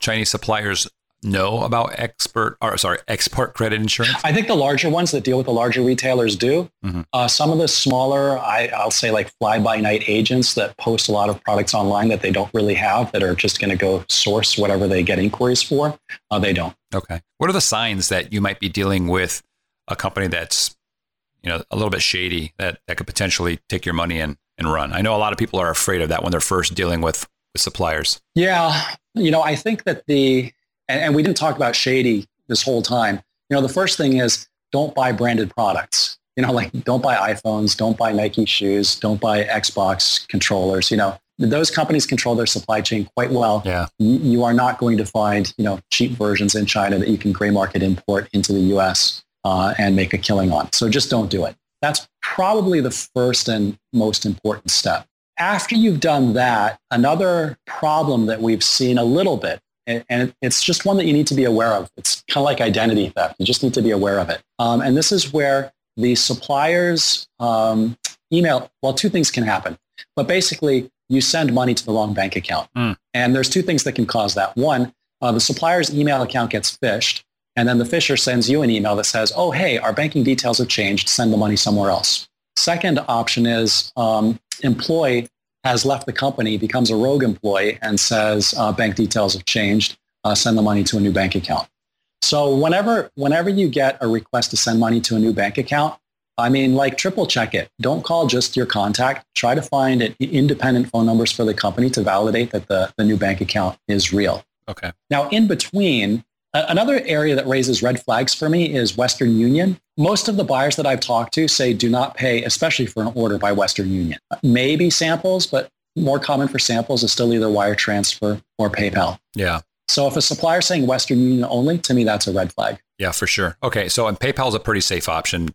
Chinese suppliers know about export credit insurance? I think the larger ones that deal with the larger retailers do. Mm-hmm. Some of the smaller, I'll say like fly-by-night agents that post a lot of products online that they don't really have, that are just going to go source whatever they get inquiries for, they don't. Okay. What are the signs that you might be dealing with a company that's, you know, a little bit shady, that could potentially take your money and run? I know a lot of people are afraid of that when they're first dealing with suppliers. Yeah. You know, I think that and we didn't talk about shady this whole time. You know, the first thing is don't buy branded products. You know, like don't buy iPhones, don't buy Nike shoes, don't buy Xbox controllers. You know, those companies control their supply chain quite well. Yeah. You are not going to find, you know, cheap versions in China that you can gray market import into the U.S. And make a killing on. So just don't do it. That's probably the first and most important step. After you've done that, another problem that we've seen a little bit, and it's just one that you need to be aware of. It's kind of like identity theft. You just need to be aware of it. And this is where the supplier's email, well, two things can happen. But basically, you send money to the wrong bank account. Mm. And there's two things that can cause that. One, the supplier's email account gets phished, and then the phisher sends you an email that says, oh, hey, our banking details have changed. Send the money somewhere else. Second option is employee has left the company, becomes a rogue employee, and says bank details have changed, send the money to a new bank account. So whenever you get a request to send money to a new bank account, I mean, like, triple check it. Don't call just your contact. Try to find independent phone numbers for the company to validate that the new bank account is real. Okay. Now, in between, another area that raises red flags for me is Western Union. Most of the buyers that I've talked to say do not pay, especially for an order by Western Union. Maybe samples, but more common for samples is still either wire transfer or PayPal. Yeah. So if a supplier is saying Western Union only, to me, that's a red flag. Yeah, for sure. Okay. So, and PayPal is a pretty safe option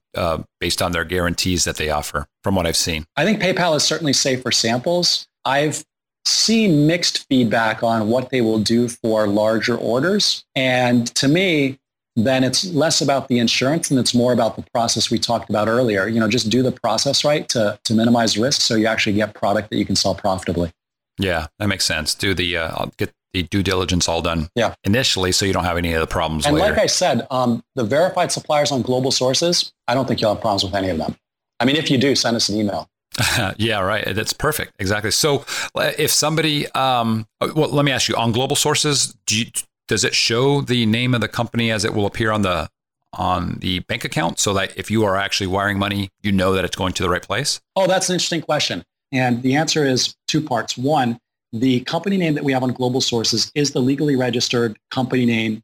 based on their guarantees that they offer from what I've seen. I think PayPal is certainly safe for samples. I've seen mixed feedback on what they will do for larger orders. And to me, then it's less about the insurance and it's more about the process we talked about earlier. You know, just do the process right to minimize risk so you actually get product that you can sell profitably. Yeah, that makes sense. Do the get the due diligence all done initially so you don't have any of the problems and later. And like I said, the verified suppliers on Global Sources, I don't think you'll have problems with any of them. I mean, if you do, send us an email. Yeah, right. That's perfect. Exactly. So if somebody, well, let me ask you, on Global Sources, does it show the name of the company as it will appear on the bank account so that if you are actually wiring money, you know that it's going to the right place? Oh, that's an interesting question. And the answer is two parts. One, the company name that we have on Global Sources is the legally registered company name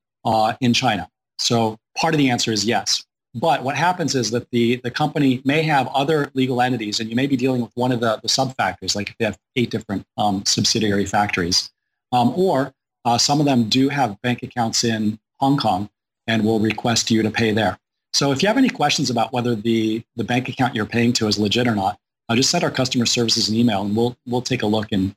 in China. So part of the answer is yes. But what happens is that the company may have other legal entities, and you may be dealing with one of the sub-factories, like if they have 8 different subsidiary factories. Or some of them do have bank accounts in Hong Kong and will request you to pay there. So if you have any questions about whether the bank account you're paying to is legit or not, just send our customer services an email, and we'll take a look and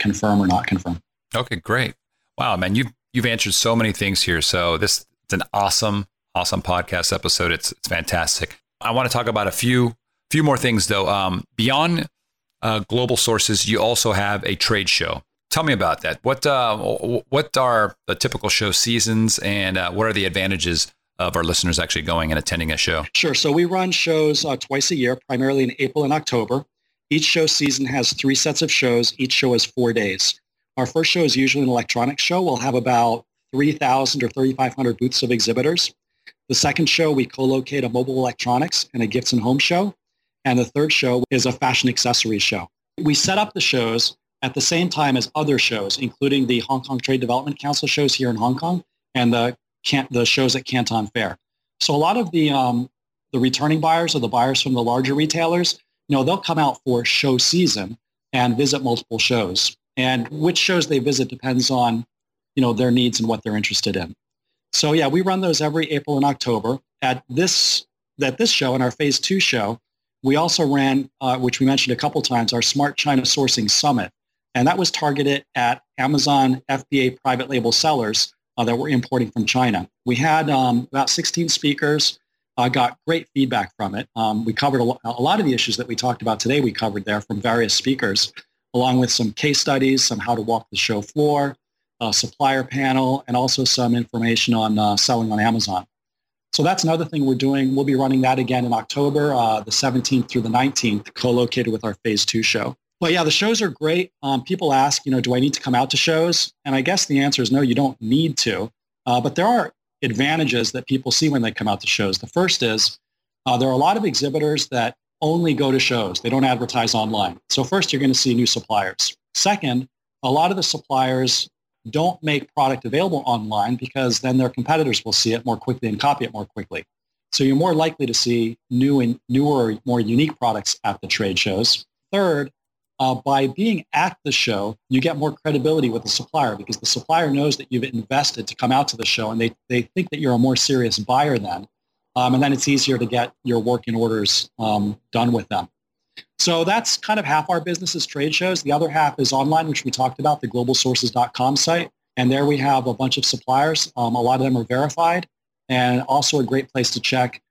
confirm or not confirm. Okay, great. Wow, man, you've answered so many things here. So this it's an awesome podcast episode. It's fantastic. I want to talk about a few more things though. Beyond Global Sources, you also have a trade show. Tell me about that. What are the typical show seasons, and what are the advantages of our listeners actually going and attending a show? Sure. So we run shows twice a year, primarily in April and October. Each show season has 3 sets of shows. Each show is 4 days. Our first show is usually an electronics show. We'll have about 3,000 or 3,500 booths of exhibitors. The second show, we co-locate a mobile electronics and a gifts and home show. And the third show is a fashion accessories show. We set up the shows at the same time as other shows, including the Hong Kong Trade Development Council shows here in Hong Kong and the shows at Canton Fair. So a lot of the returning buyers or the buyers from the larger retailers, you know, they'll come out for show season and visit multiple shows. And which shows they visit depends on, you know, their needs and what they're interested in. So yeah, we run those every April and October. At this show, in our phase 2 show, we also ran, which we mentioned a couple times, our Smart China Sourcing Summit. And that was targeted at Amazon FBA private label sellers that were importing from China. We had about 16 speakers, got great feedback from it. We covered a lot of the issues that we talked about today. We covered there from various speakers, along with some case studies, some how to walk the show floor, supplier panel, and also some information on selling on Amazon. So that's another thing we're doing. We'll be running that again in October, the 17th through the 19th, co-located with our Phase 2 show. But yeah, the shows are great. People ask, do I need to come out to shows? And I guess the answer is no, you don't need to. But there are advantages that people see when they come out to shows. The first is there are a lot of exhibitors that only go to shows. They don't advertise online. So first, you're going to see new suppliers. Second, a lot of the suppliers don't make product available online because then their competitors will see it more quickly and copy it more quickly. So you're more likely to see newer, more unique products at the trade shows. Third, by being at the show, you get more credibility with the supplier because the supplier knows that you've invested to come out to the show, and they think that you're a more serious buyer then. And then it's easier to get your work in orders done with them. So that's kind of half our business is trade shows. The other half is online, which we talked about, the globalsources.com site. And there we have a bunch of suppliers. A lot of them are verified, and also a great place to check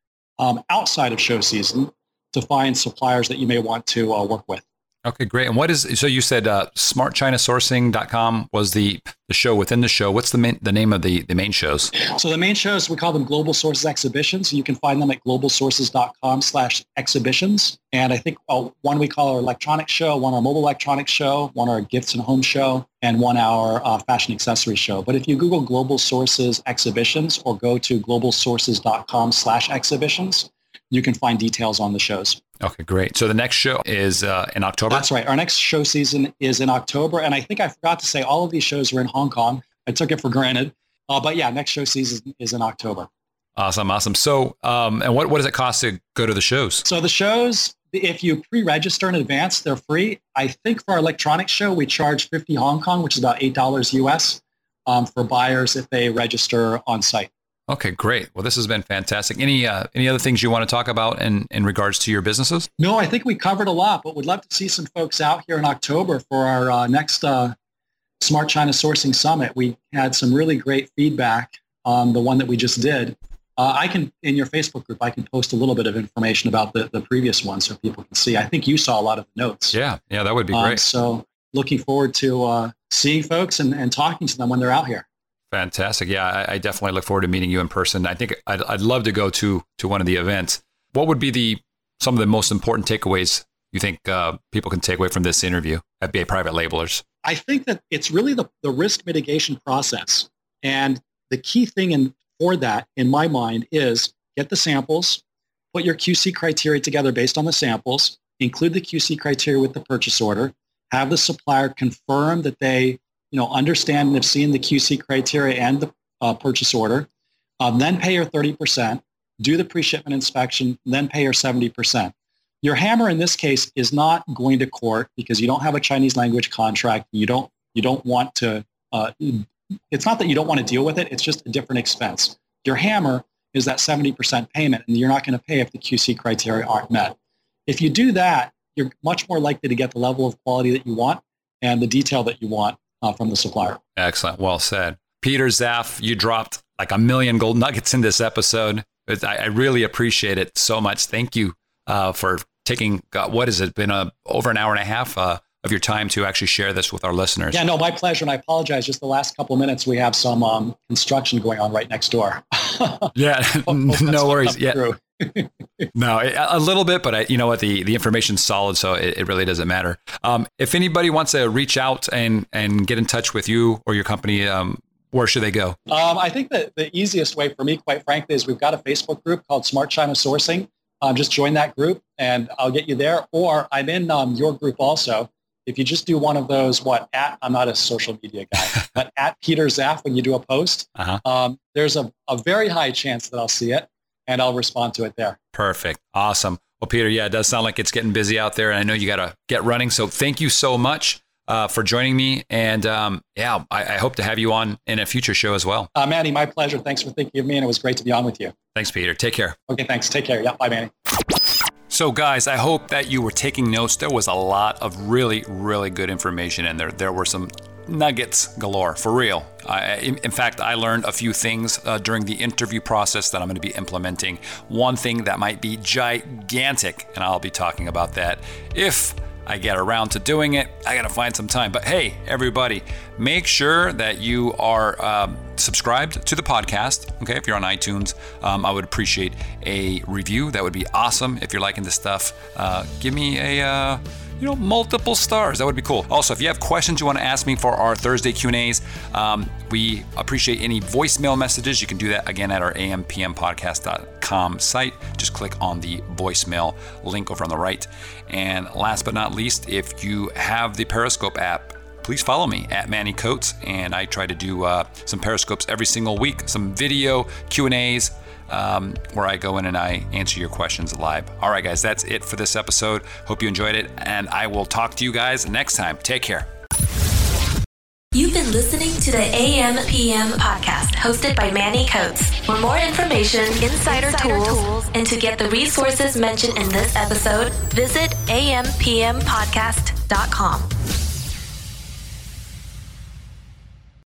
outside of show season to find suppliers that you may want to work with. Okay, great. And so you said smartchinasourcing.com was the show within the show. What's the name of the main shows? So the main shows, we call them Global Sources Exhibitions. You can find them at globalsources.com/exhibitions. And I think one we call our electronics show, one our mobile electronics show, one our gifts and home show, and one our fashion accessories show. But if you Google Global Sources Exhibitions or go to globalsources.com/exhibitions, you can find details on the shows. Okay, great. So the next show is in October? That's right. Our next show season is in October. And I think I forgot to say all of these shows were in Hong Kong. I took it for granted. But yeah, next show season is in October. Awesome. So and what does it cost to go to the shows? So the shows, if you pre-register in advance, they're free. I think for our electronics show, we charge 50 Hong Kong, which is about $8 US for buyers if they register on site. Okay, great. Well, this has been fantastic. Any other things you want to talk about in regards to your businesses? No, I think we covered a lot, but we'd love to see some folks out here in October for our next Smart China Sourcing Summit. We had some really great feedback on the one that we just did. In your Facebook group, I can post a little bit of information about the previous one so people can see. I think you saw a lot of the notes. Yeah, that would be great. So looking forward to seeing folks and talking to them when they're out here. Fantastic. Yeah, I definitely look forward to meeting you in person. I think I'd love to go to one of the events. What would be some of the most important takeaways you think people can take away from this interview at BA Private Labelers? I think that it's really the risk mitigation process. And the key thing for that, in my mind, is get the samples, put your QC criteria together based on the samples, include the QC criteria with the purchase order, have the supplier confirm that they understand and have seen the QC criteria and the purchase order, then pay your 30%, do the pre-shipment inspection, then pay your 70%. Your hammer in this case is not going to court because you don't have a Chinese language contract. You don't want to, it's not that you don't want to deal with it, it's just a different expense. Your hammer is that 70% payment, and you're not going to pay if the QC criteria aren't met. If you do that, you're much more likely to get the level of quality that you want and the detail that you want from the supplier. Excellent. Well said. Peter Zapf, you dropped like a million gold nuggets in this episode. I really appreciate it so much. Thank you for taking, over an hour and a half of your time to actually share this with our listeners. Yeah, no, my pleasure. And I apologize. Just the last couple of minutes, we have some construction going on right next door. Yeah, no worries. Yeah. No, a little bit, but you know what? The information's solid, so it really doesn't matter. If anybody wants to reach out and get in touch with you or your company, where should they go? I think that the easiest way for me, quite frankly, is we've got a Facebook group called Smart China Sourcing. Just join that group, and I'll get you there. Or I'm in your group also. If you just do one of those, I'm not a social media guy, but at Peter Zapf, when you do a post, there's a very high chance that I'll see it. And I'll respond to it there. Perfect. Awesome. Well, Peter, yeah, it does sound like it's getting busy out there. And I know you got to get running. So thank you so much for joining me. And I hope to have you on in a future show as well. Manny, my pleasure. Thanks for thinking of me. And it was great to be on with you. Thanks, Peter. Take care. Okay, thanks. Take care. Yeah, bye, Manny. So guys, I hope that you were taking notes. There was a lot of really, really good information in there. There were some nuggets galore, for real. In fact, I learned a few things during the interview process that I'm going to be implementing. One thing that might be gigantic, and I'll be talking about that if I get around to doing it. I got to find some time. But hey, everybody, make sure that you are subscribed to the podcast. Okay, if you're on iTunes, I would appreciate a review. That would be awesome. If you're liking this stuff, give me a... multiple stars. That would be cool. Also, if you have questions you want to ask me for our Thursday Q&As, we appreciate any voicemail messages. You can do that again at our ampmpodcast.com site. Just click on the voicemail link over on the right. And last but not least, if you have the Periscope app, please follow me at Manny Coats. And I try to do some Periscopes every single week, some video Q&As, where I go in and I answer your questions live. All right, guys, that's it for this episode. Hope you enjoyed it, and I will talk to you guys next time. Take care. You've been listening to the AMPM podcast, hosted by Manny Coats. For more information, insider tools, and to get the resources mentioned in this episode, visit ampmpodcast.com.